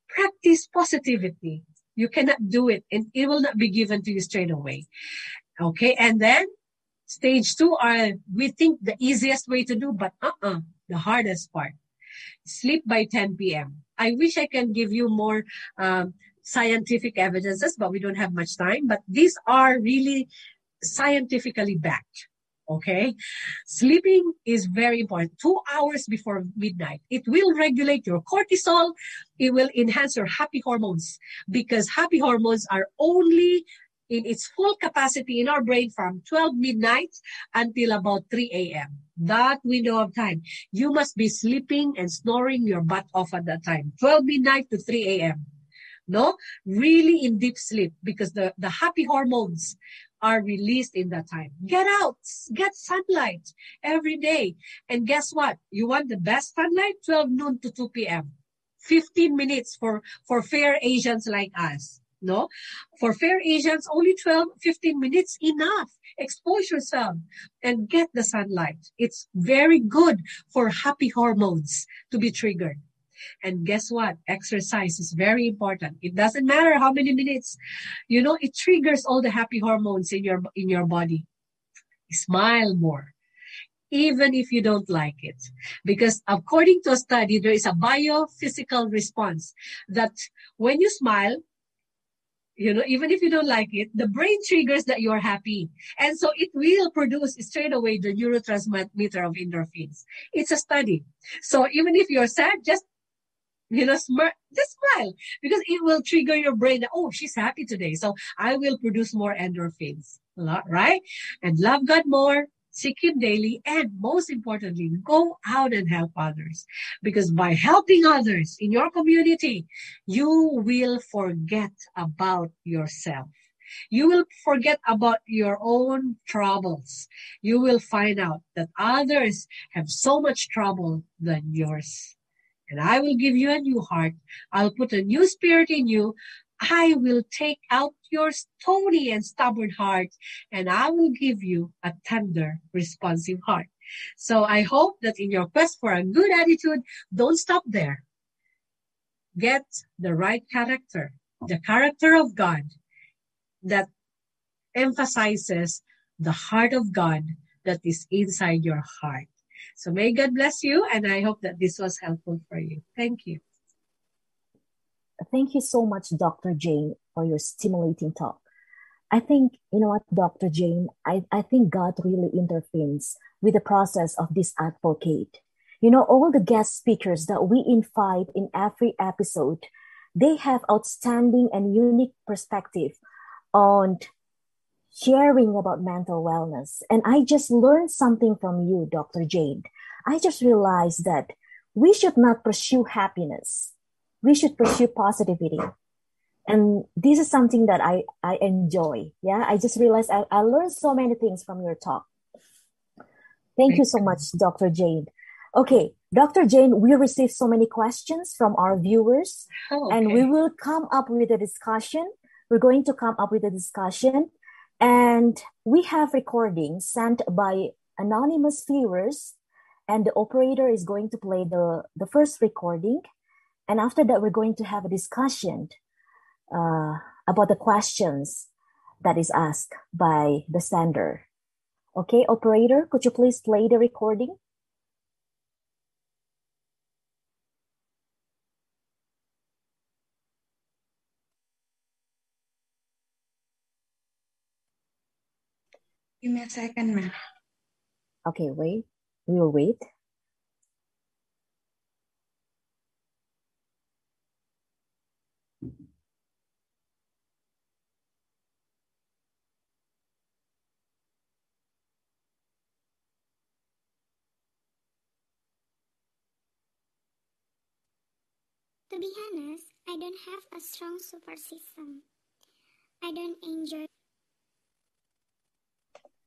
practice positivity. You cannot do it and it will not be given to you straight away. Okay, and then stage two are, we think the easiest way to do, but uh-uh, the hardest part. Sleep by ten p.m. I wish I can give you more um, scientific evidences, but we don't have much time. But these are really scientifically backed, okay? Sleeping is very important. Two hours before midnight. It will regulate your cortisol. It will enhance your happy hormones because happy hormones are only in its full capacity in our brain from twelve midnight until about three a.m. That window of time. You must be sleeping and snoring your butt off at that time. twelve midnight to three a.m. No? Really in deep sleep because the, the happy hormones are released in that time. Get out. Get sunlight every day. And guess what? You want the best sunlight? twelve noon to two p.m. fifteen minutes for, for fair Asians like us. No, for fair Asians, only twelve, fifteen minutes, enough. Expose yourself and get the sunlight. It's very good for happy hormones to be triggered. And guess what? Exercise is very important. It doesn't matter how many minutes, you know, it triggers all the happy hormones in your, in your body. Smile more. even if you don't like it. Because according to a study, there is a biophysical response that when you smile, you know, even if you don't like it, the brain triggers that you're happy. And so it will produce straight away the neurotransmitter of endorphins. It's a study. So even if you're sad, just, you know, smile, just smile, because it will trigger your brain. Oh, she's happy today. So I will produce more endorphins, right? And love God more, seek Him daily, and most importantly, go out and help others. Because by helping others in your community, you will forget about yourself. You will forget about your own troubles. You will find out that others have so much trouble than yours. And I will give you a new heart. I'll put a new spirit in you. I will take out your stony and stubborn heart, and I will give you a tender, responsive heart. So I hope that in your quest for a good attitude, don't stop there. Get the right character, the character of God that emphasizes the heart of God that is inside your heart. So may God bless you, and I hope that this was helpful for you. Thank you. Thank you so much, Doctor Jane, for your stimulating talk. I think, you know what, Doctor Jane, I, I think God really intervenes with the process of this advocate. You know, all the guest speakers that we invite in every episode, they have outstanding and unique perspective on sharing about mental wellness. And I just learned something from you, Doctor Jane. I just realized that we should not pursue happiness. We should pursue positivity. And this is something that I, I enjoy. Yeah, I just realized I, I learned so many things from your talk. Thank you so much, Doctor Jane. Okay, Doctor Jane, we received so many questions from our viewers. Oh, okay. And we will come up with a discussion. We're going to come up with a discussion. And we have recordings sent by anonymous viewers. And the operator is going to play the, the first recording. And after that, we're going to have a discussion uh, about the questions that is asked by the sender. Okay, operator, could you please play the recording? Give me a second, ma'am. Okay, wait. We will wait. To be honest, I don't have a strong support system. I don't enjoy.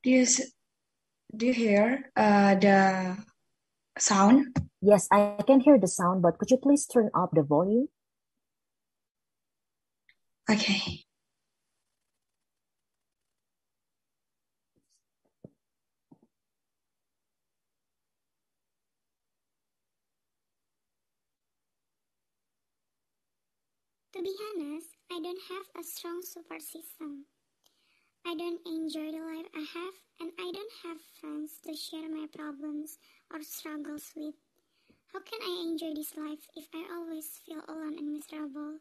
Do you, do you hear uh, the sound? Yes, I can hear the sound, but could you please turn up the volume? Okay. To be honest, I don't have a strong support system. I don't enjoy the life I have, and I don't have friends to share my problems or struggles with. How can I enjoy this life if I always feel alone and miserable?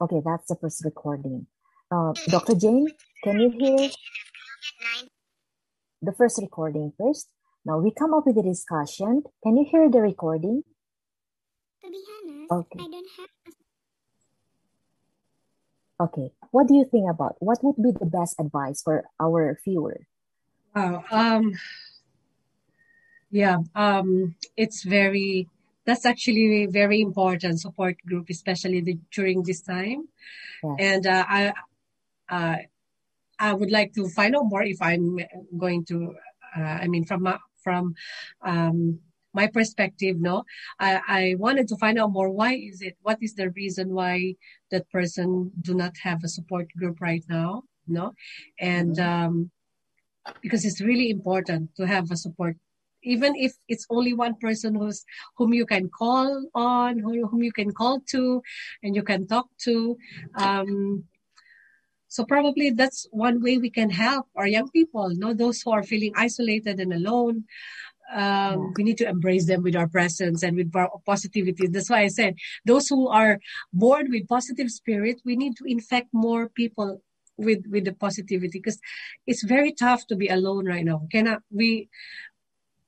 Okay, that's the first recording. Uh, Doctor Jane, can you hear the first recording first? Now we come up with a discussion. Can you hear the recording? To be honest, okay. I don't have a... Okay, what do you think about, what would be the best advice for our viewer? Wow, um, yeah, um, it's very, that's actually very important, support group, especially the, during this time. Yes. And uh, I uh, I would like to find out more if I'm going to, uh, I mean, from, from, um, my perspective, no, I, I wanted to find out more. Why is it? What is the reason why that person do not have a support group right now? No, and um, because it's really important to have a support, even if it's only one person who's whom you can call on, who, whom you can call to, and you can talk to. Um, So probably that's one way we can help our young people, you know, those who are feeling isolated and alone. Um, we need to embrace them with our presence and with positivity. That's why I said those who are born with positive spirit, we need to infect more people with, with the positivity, because it's very tough to be alone right now. Cannot we?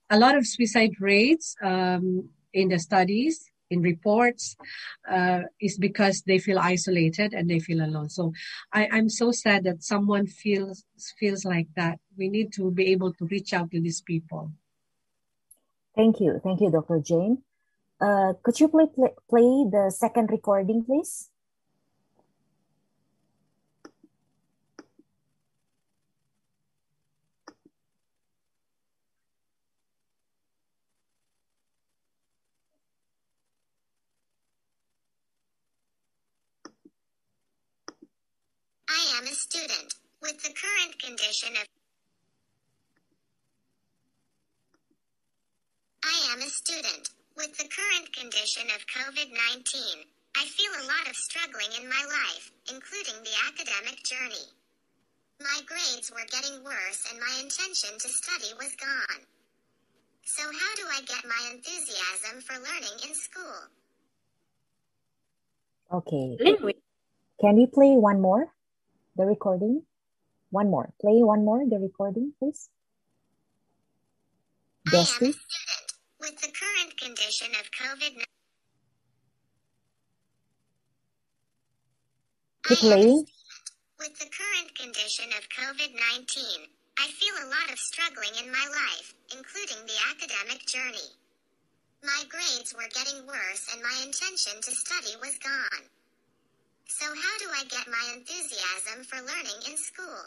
A lot of suicide rates um, in the studies, in reports, uh, is because they feel isolated and they feel alone. So I, I'm so sad that someone feels feels like that. We need to be able to reach out to these people. Thank you. Thank you, Doctor Jane. Uh, could you play, play, play the second recording, please? I am a student with the current condition of I am a student. With the current condition of covid nineteen, I feel a lot of struggling in my life, including the academic journey. My grades were getting worse and my intention to study was gone. So how do I get my enthusiasm for learning in school? Okay. Can we play one more? The recording? One more. Play one more, the recording, please. Dusty. With the current condition of covid nineteen. Quickly. With the current condition of covid nineteen, I feel a lot of struggling in my life, including the academic journey. My grades were getting worse and my intention to study was gone. So how do I get my enthusiasm for learning in school?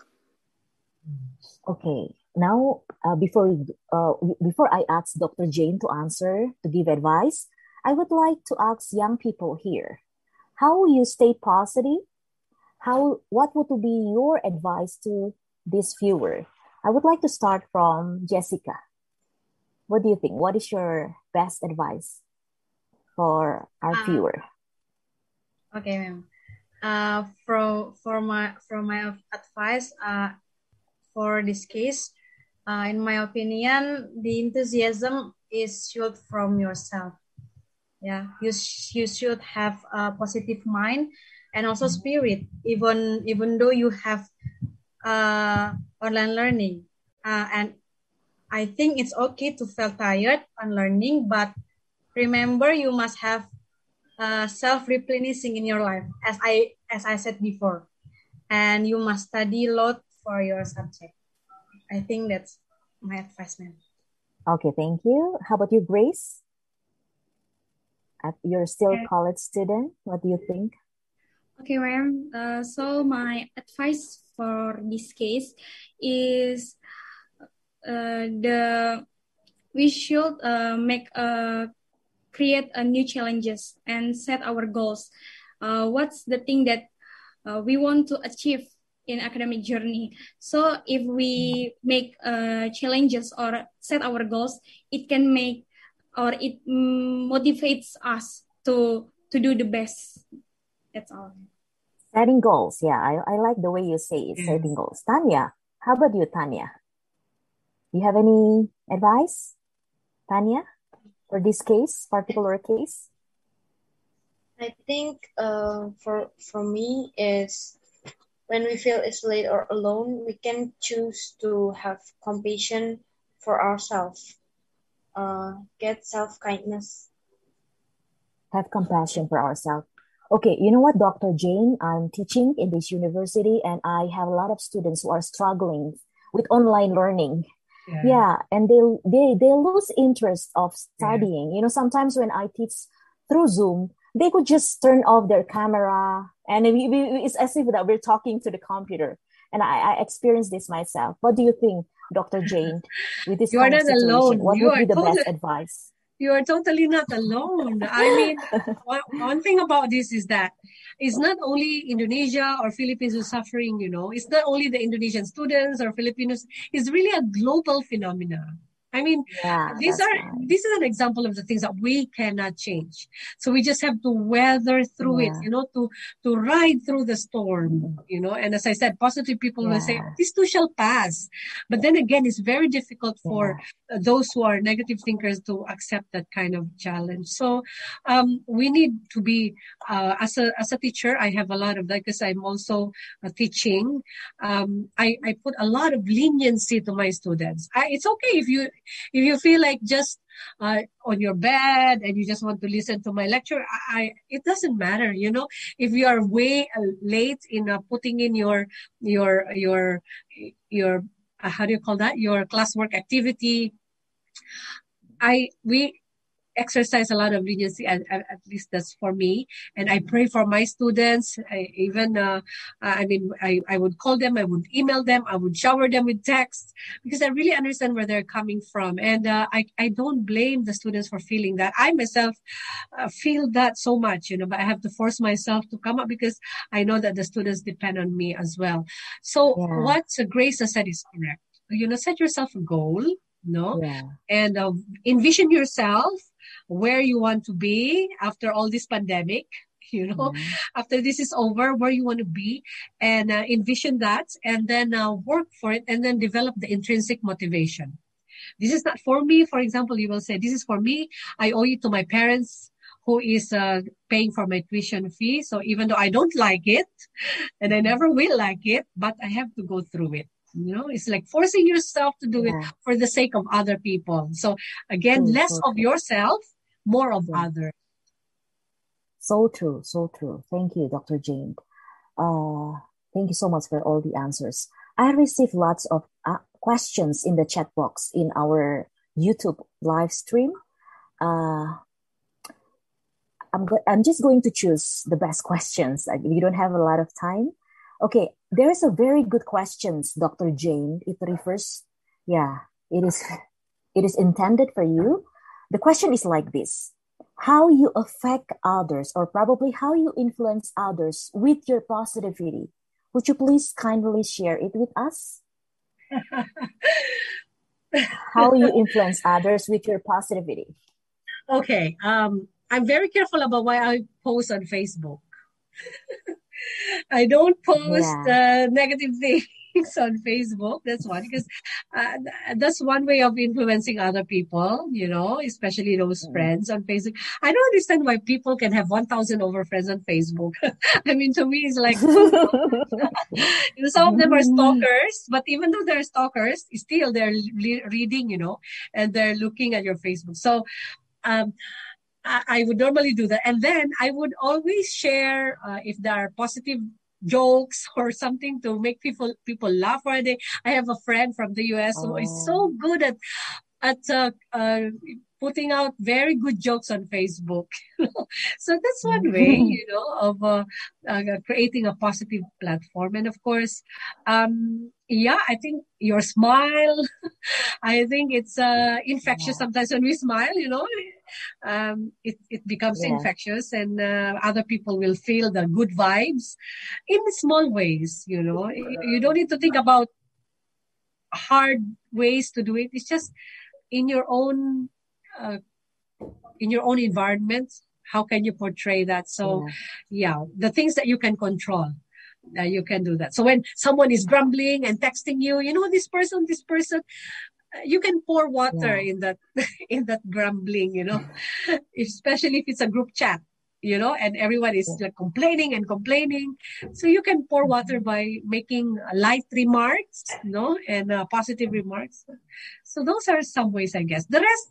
Okay. Now, uh, before we, uh, before I ask Doctor Jane to answer, to give advice, I would like to ask young people here, how you stay positive? How, what would be your advice to this viewer? I would like to start from Jessica. What do you think? What is your best advice for our um, viewer? Okay, ma'am. Uh, for, for, my, for my advice, uh, for this case, Uh, in my opinion, the enthusiasm is should from yourself. Yeah, you sh- you should have a positive mind and also spirit. Even even though you have uh, online learning, uh, and I think it's okay to feel tired on learning, but remember you must have uh, self-replenishing in your life, as I as I said before, and you must study a lot for your subject. I think that's my advice, ma'am. Okay, thank you. How about you, Grace? You're still a okay. college student. What do you think? Okay, ma'am. Uh, so my advice for this case is uh, the we should uh, make a create a new challenges and set our goals. Uh, what's the thing that uh, we want to achieve in academic journey? So if we make uh, challenges or set our goals, it can make or it mm, motivates us to to do the best. That's all. Setting goals, yeah, I, I like the way you say it. Setting mm. goals. Tanya, how about you, Tanya? You have any advice, Tanya, for this case, particular case? I think uh, for for me is, when we feel isolated or alone, we can choose to have compassion for ourselves. Uh, get self-kindness. Have compassion for ourselves. Okay, you know what, Doctor Jane, I'm teaching in this university and I have a lot of students who are struggling with online learning. Yeah, yeah and they, they, they lose interest of studying. Yeah. You know, sometimes when I teach through Zoom, they could just turn off their camera and we, we, it's as if that we're talking to the computer. And I, I experienced this myself. What do you think, Doctor Jane, with this you kind are of not situation? Alone. What you would be the totally, best advice? You are totally not alone. I mean, one, one thing about this is that it's not only Indonesia or Philippines who's suffering, you know. It's not only the Indonesian students or Filipinos. It's really a global phenomenon. I mean, yeah, these are nice. This is an example of the things that we cannot change. So we just have to weather through yeah. it, you know, to to ride through the storm, you know. And as I said, positive people yeah. will say, this too shall pass. But then again, it's very difficult for yeah. those who are negative thinkers to accept that kind of challenge. So um, we need to be, uh, as a as a teacher, I have a lot of that because I'm also uh, teaching. Um, I, I put a lot of leniency to my students. I, it's okay if you... If you feel like just uh, on your bed and you just want to listen to my lecture, I, I it doesn't matter, you know. If you are way uh, late in uh, putting in your your your your uh, how do you call that your classwork activity, I we exercise a lot of leniency, and at, at least that's for me. And I pray for my students. I even uh, I mean I, I would call them, I would email them, I would shower them with texts, because I really understand where they're coming from. And uh, I, I don't blame the students for feeling that. I myself uh, feel that so much, you know, but I have to force myself to come up because I know that the students depend on me as well. So yeah. what Grace has said is correct. You know, set yourself a goal, no? Yeah. And uh, envision yourself where you want to be after all this pandemic, you know, mm-hmm. after this is over, where you want to be, and uh, envision that, and then uh, work for it, and then develop the intrinsic motivation. This is not for me. For example, you will say, this is for me. I owe it to my parents who is uh, paying for my tuition fee. So even though I don't like it, and I never will like it, but I have to go through it. You know, it's like forcing yourself to do yeah. it for the sake of other people. So again, true, less so of true. yourself, more of yeah. others. So true, so true. Thank you, Doctor Jane. Uh, thank you so much for all the answers. I received lots of uh, questions in the chat box in our YouTube live stream. Uh, I'm go- I'm just going to choose the best questions. We don't have a lot of time. Okay, there is a very good question, Doctor Jane. It refers, yeah, it is, it is intended for you. The question is like this: how you affect others, or probably how you influence others with your positivity. Would you please kindly share it with us? How you influence others with your positivity. Okay, um, I'm very careful about why I post on Facebook. I don't post yeah. uh, negative things on Facebook. That's one, because uh, that's one way of influencing other people, you know, especially those mm-hmm. friends on Facebook. I don't understand why people can have one thousand over friends on Facebook. I mean, to me, it's like, you know, some of them are stalkers, but even though they're stalkers, still they're le- reading, you know, and they're looking at your Facebook. So, um, I would normally do that. And then I would always share uh, if there are positive jokes or something to make people people laugh. Or they, I have a friend from the U S oh. who is so good at at uh, uh, putting out very good jokes on Facebook. So that's one way, you know, of uh, uh, creating a positive platform. And of course, um, yeah, I think your smile, I think it's uh, infectious yeah. sometimes when we smile, you know. Um, it, it becomes yeah. infectious, and uh, other people will feel the good vibes in small ways, you know. You don't need to think about hard ways to do it. It's just in your own uh, in your own environment, how can you portray that? So yeah, yeah the things that you can control, uh, you can do that. So when someone is grumbling and texting you, you know, this person, this person, you can pour water yeah. in that in that grumbling, you know, especially if it's a group chat, you know, and everyone is like complaining and complaining. So you can pour water by making light remarks, you know, and uh, positive remarks. So those are some ways, I guess. The rest,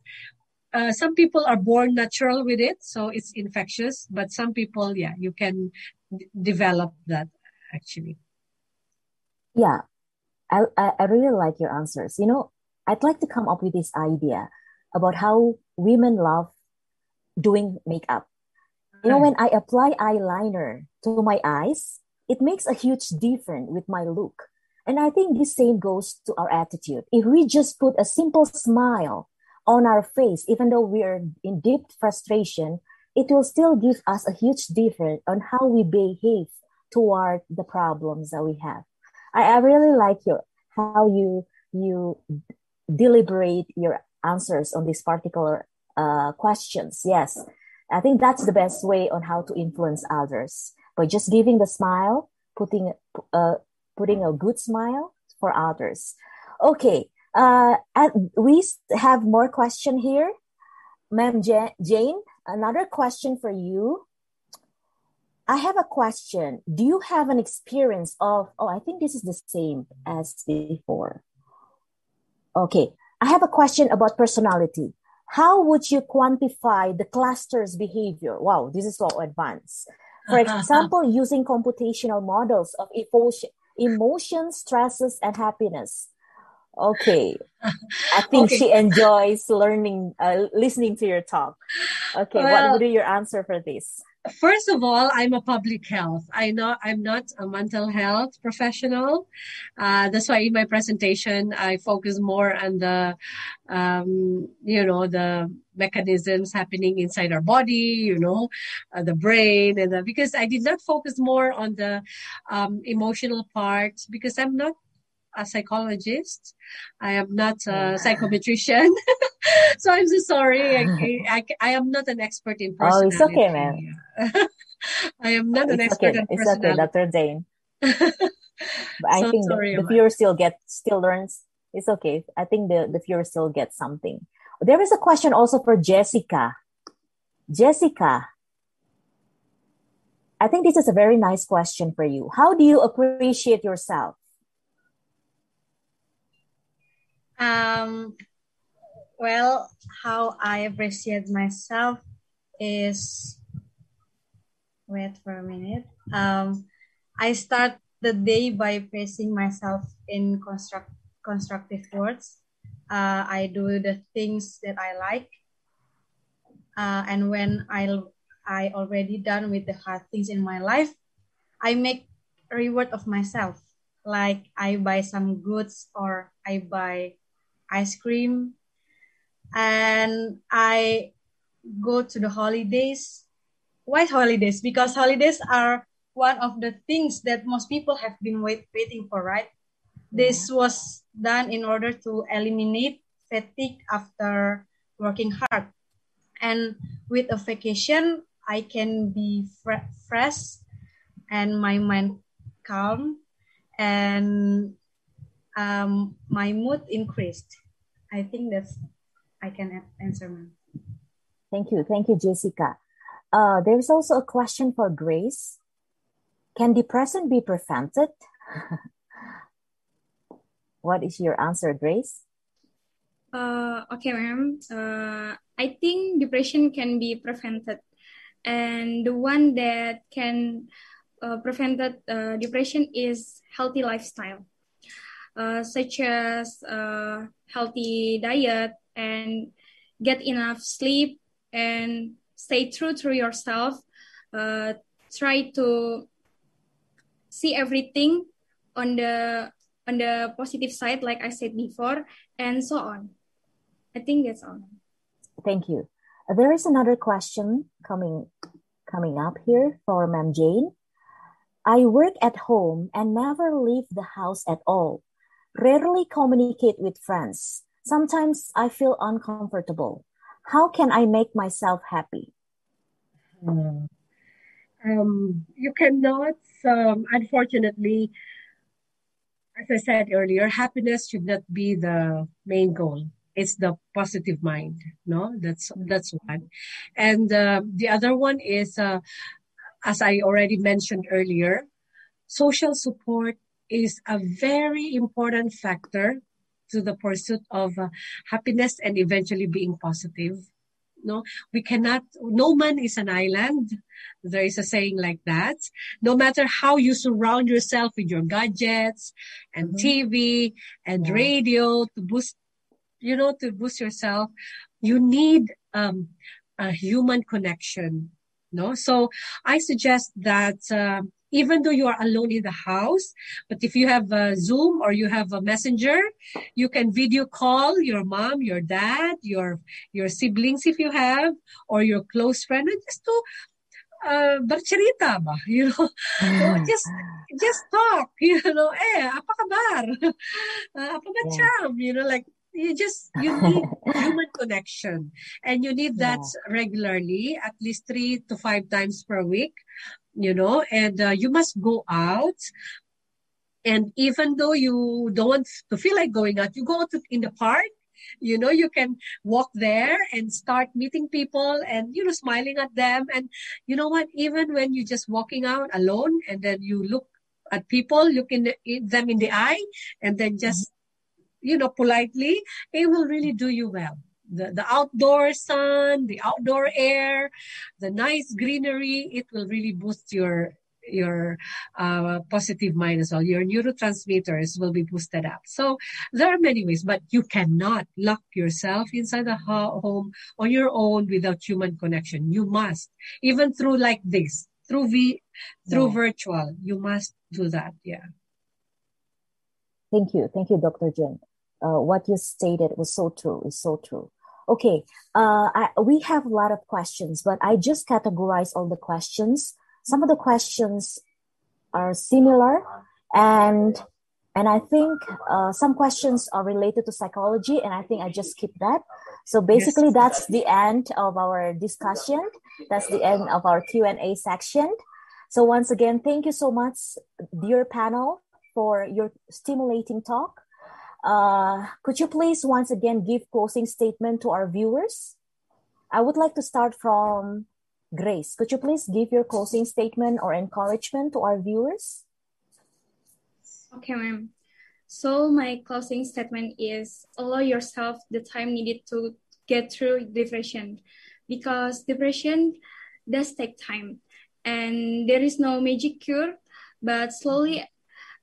uh, some people are born natural with it, so it's infectious. But some people, yeah, you can d- develop that actually. Yeah, I, I I really like your answers. You know, I'd like to come up with this idea about how women love doing makeup. You know, when I apply eyeliner to my eyes, it makes a huge difference with my look. And I think the same goes to our attitude. If we just put a simple smile on our face, even though we are in deep frustration, it will still give us a huge difference on how we behave toward the problems that we have. I, I really like your how you... you deliberate your answers on these particular uh, questions. Yes, I think that's the best way on how to influence others, by just giving the smile, putting uh, putting a good smile for others. Okay, uh, and we have more question here. Ma'am Jane, another question for you. I have a question. Do you have an experience of, oh, I think this is the same as before. Okay. I have a question about personality. How would you quantify the cluster's behavior? Wow, this is so advanced. For example, using computational models of emotion, emotion, stresses, and happiness. Okay. I think okay. She enjoys learning, uh, listening to your talk. Okay. Well, what would be your answer for this? First of all, I'm a public health. I know I'm not a mental health professional. Uh, that's why in my presentation, I focus more on the, um, you know, the mechanisms happening inside our body, you know, uh, the brain, and the, because I did not focus more on the um, emotional part, because I'm not a psychologist. I am not a psychometrician. So I'm so sorry. I, I, I am not an expert in personality. Oh, it's okay, man. I am not oh, an expert okay. in it's personality. It's okay, Doctor Jane. But I so think sorry, the, the viewer still get still learns. It's okay. I think the, the viewer still gets something. There is a question also for Jessica. Jessica, I think this is a very nice question for you. How do you appreciate yourself? Um, well, how I appreciate myself is, wait for a minute. Um, I start the day by praising myself in construct, constructive words. Uh, I do the things that I like. Uh, and when I'll, I already done with the hard things in my life, I make a reward of myself. Like I buy some goods, or I buy ice cream, and I go to the holidays. Why holidays? Because holidays are one of the things that most people have been wait, waiting for, right? Yeah. This was done in order to eliminate fatigue after working hard. And with a vacation, I can be fre- fresh and my mind calm, and um, my mood increased. I think that's I can answer, ma'am. Thank you. Thank you, Jessica. Uh, there's also a question for Grace. Can depression be prevented? What is your answer, Grace? Uh, okay, ma'am. Uh, I think depression can be prevented. And the one that can uh, prevent uh, depression is healthy lifestyle, uh, such as uh, healthy diet, and get enough sleep, and stay true to yourself. Uh, try to see everything on the on the positive side, like I said before, and so on. I think that's all. Thank you. There is another question coming coming up here for Ma'am Jane. I work at home and never leave the house at all. Rarely communicate with friends. Sometimes I feel uncomfortable. How can I make myself happy? Um, you cannot, um, unfortunately, as I said earlier, happiness should not be the main goal. It's the positive mind, no? That's that's one. And uh, the other one is, uh, as I already mentioned earlier, social support is a very important factor to the pursuit of uh, happiness and eventually being positive. No, we cannot, no man is an island. There is a saying like that. No matter how you surround yourself with your gadgets and mm-hmm. T V and yeah. radio to boost, you know, to boost yourself, you need um, a human connection. No, so I suggest that uh, even though you are alone in the house, but if you have a Zoom or you have a Messenger, you can video call your mom, your dad, your your siblings if you have, or your close friend, and just to uh, bercerita ba, you know, mm. just just talk, you know, eh, apa kabar, uh, apa macam, you know, like you just, you need human connection. And you need that yeah. regularly, at least three to five times per week, you know. And uh, you must go out. And even though you don't want to feel like going out, you go out in the park. You know, you can walk there and start meeting people and, you know, smiling at them. And you know what? Even when you're just walking out alone and then you look at people, look in the, in them in the eye and then just, you know, politely, it will really do you well. The, the outdoor sun, the outdoor air, the nice greenery, it will really boost your your uh, positive mind as well. Your neurotransmitters will be boosted up. So there are many ways, but you cannot lock yourself inside a ho- home on your own without human connection. You must, even through like this, through v- through yeah. virtual, you must do that. Yeah. Thank you. Thank you, Doctor Jane. Uh, what you stated was so true. It's so true. Okay. Uh, I, we have a lot of questions, but I just categorized all the questions. Some of the questions are similar, and and I think uh, some questions are related to psychology, and I think I just skip that. So basically, yes. that's the end of our discussion. That's the end of our Q and A section. So once again, thank you so much, dear panel, for your stimulating talk. Uh, could you please once again give closing statement to our viewers? I would like to start from Grace. Could you please give your closing statement or encouragement to our viewers? Okay, ma'am. So my closing statement is allow yourself the time needed to get through depression, because depression does take time and there is no magic cure, but slowly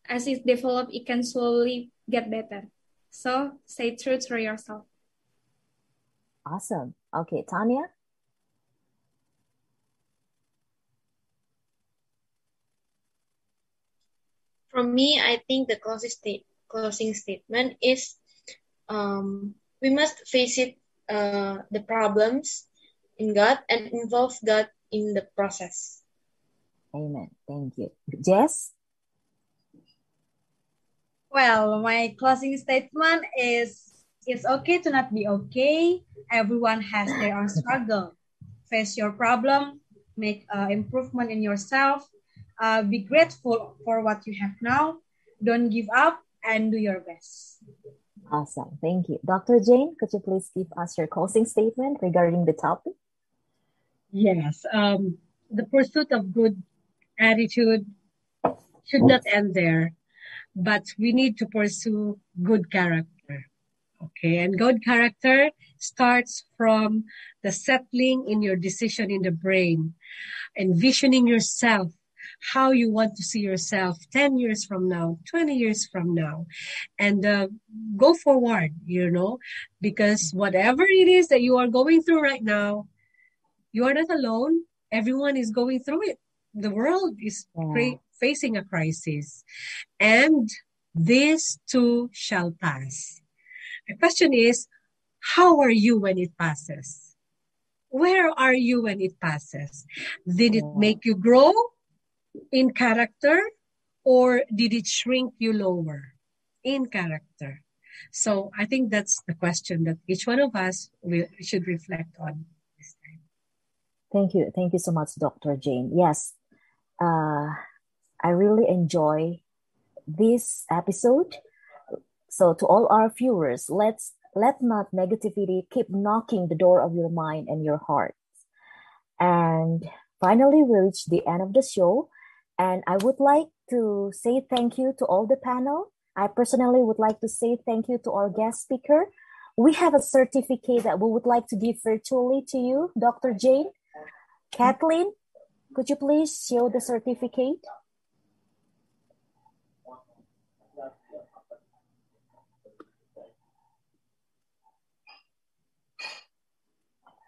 as it develops, it can slowly get better. So stay true to yourself. Awesome. Okay, Tanya? For me, I think the closing, sta- closing statement is um, we must face it, uh, the problems in God and involve God in the process. Amen. Thank you. Jess? Well, my closing statement is it's okay to not be okay. Everyone has their own struggle. Face your problem, make uh, improvement in yourself. Uh, be grateful for what you have now. Don't give up and do your best. Awesome. Thank you. Doctor Jane, could you please give us your closing statement regarding the topic? Yes. Um, the pursuit of good attitude should not end there, but we need to pursue good character. Okay. And good character starts from the settling in your decision in the brain, envisioning yourself how you want to see yourself ten years from now, twenty years from now, and uh, go forward, you know, because whatever it is that you are going through right now, you are not alone. Everyone is going through it. The world is yeah. pre- facing a crisis, and this too shall pass. The question is, how are you when it passes? Where are you when it passes? Did it make you grow in character, or did it shrink you lower in character? So I think that's the question that each one of us will, should reflect on this time. Thank you. Thank you so much, Doctor Jane. Yes, uh, I really enjoy this episode. So to all our viewers, let's let not negativity keep knocking the door of your mind and your heart. And finally, we reach the end of the show. And I would like to say thank you to all the panel. I personally would like to say thank you to our guest speaker. We have a certificate that we would like to give virtually to you, Doctor Jane. Kathleen, could you please show the certificate?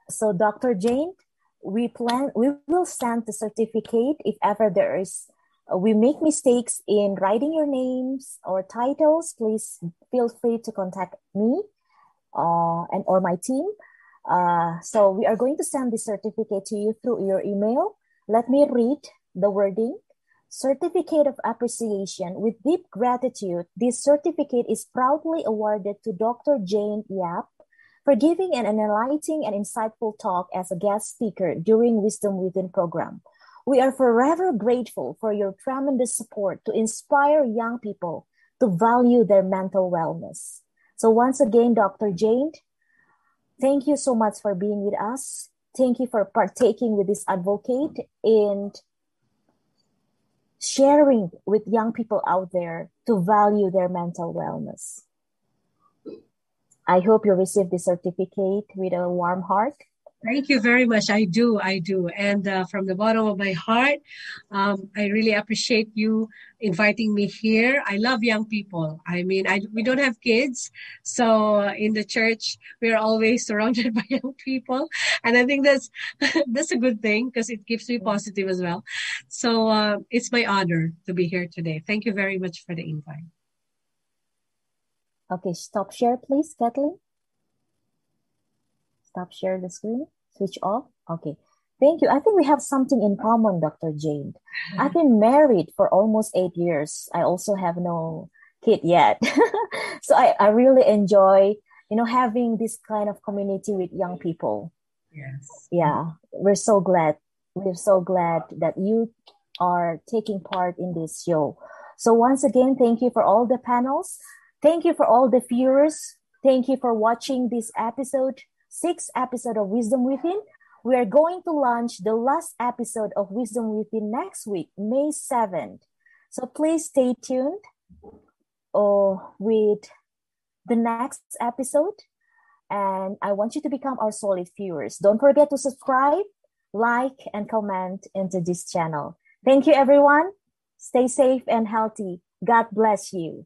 So, Doctor Jane, We plan. We will send the certificate if ever there is. We make mistakes in writing your names or titles. Please feel free to contact me, uh, and or my team. Uh, so we are going to send the certificate to you through your email. Let me read the wording. Certificate of Appreciation. With deep gratitude, this certificate is proudly awarded to Doctor Jane Yap for giving an enlightening and insightful talk as a guest speaker during Wisdom Within program. We are forever grateful for your tremendous support to inspire young people to value their mental wellness. So once again, Doctor Jane, thank you so much for being with us. Thank you for partaking with this advocate and sharing with young people out there to value their mental wellness. I hope you receive this certificate with a warm heart. Thank you very much. I do. I do. And uh, from the bottom of my heart, um, I really appreciate you inviting me here. I love young people. I mean, I, we don't have kids. So uh, in the church, we're always surrounded by young people. And I think that's, that's a good thing because it keeps me positive as well. So uh, it's my honor to be here today. Thank you very much for the invite. Okay, stop share, please, Kathleen. Stop share the screen. Switch off. Okay. Thank you. I think we have something in common, Doctor Jane. I've been married for almost eight years. I also have no kid yet. So I, I really enjoy, you know, having this kind of community with young people. Yes. Yeah. We're so glad. We're so glad that you are taking part in this show. So once again, thank you for all the panels. Thank you for all the viewers. Thank you for watching this episode. Sixth episode of Wisdom Within. We are going to launch the last episode of Wisdom Within next week, May seventh. So please stay tuned oh, with the next episode. And I want you to become our solid viewers. Don't forget to subscribe, like, and comment into this channel. Thank you, everyone. Stay safe and healthy. God bless you.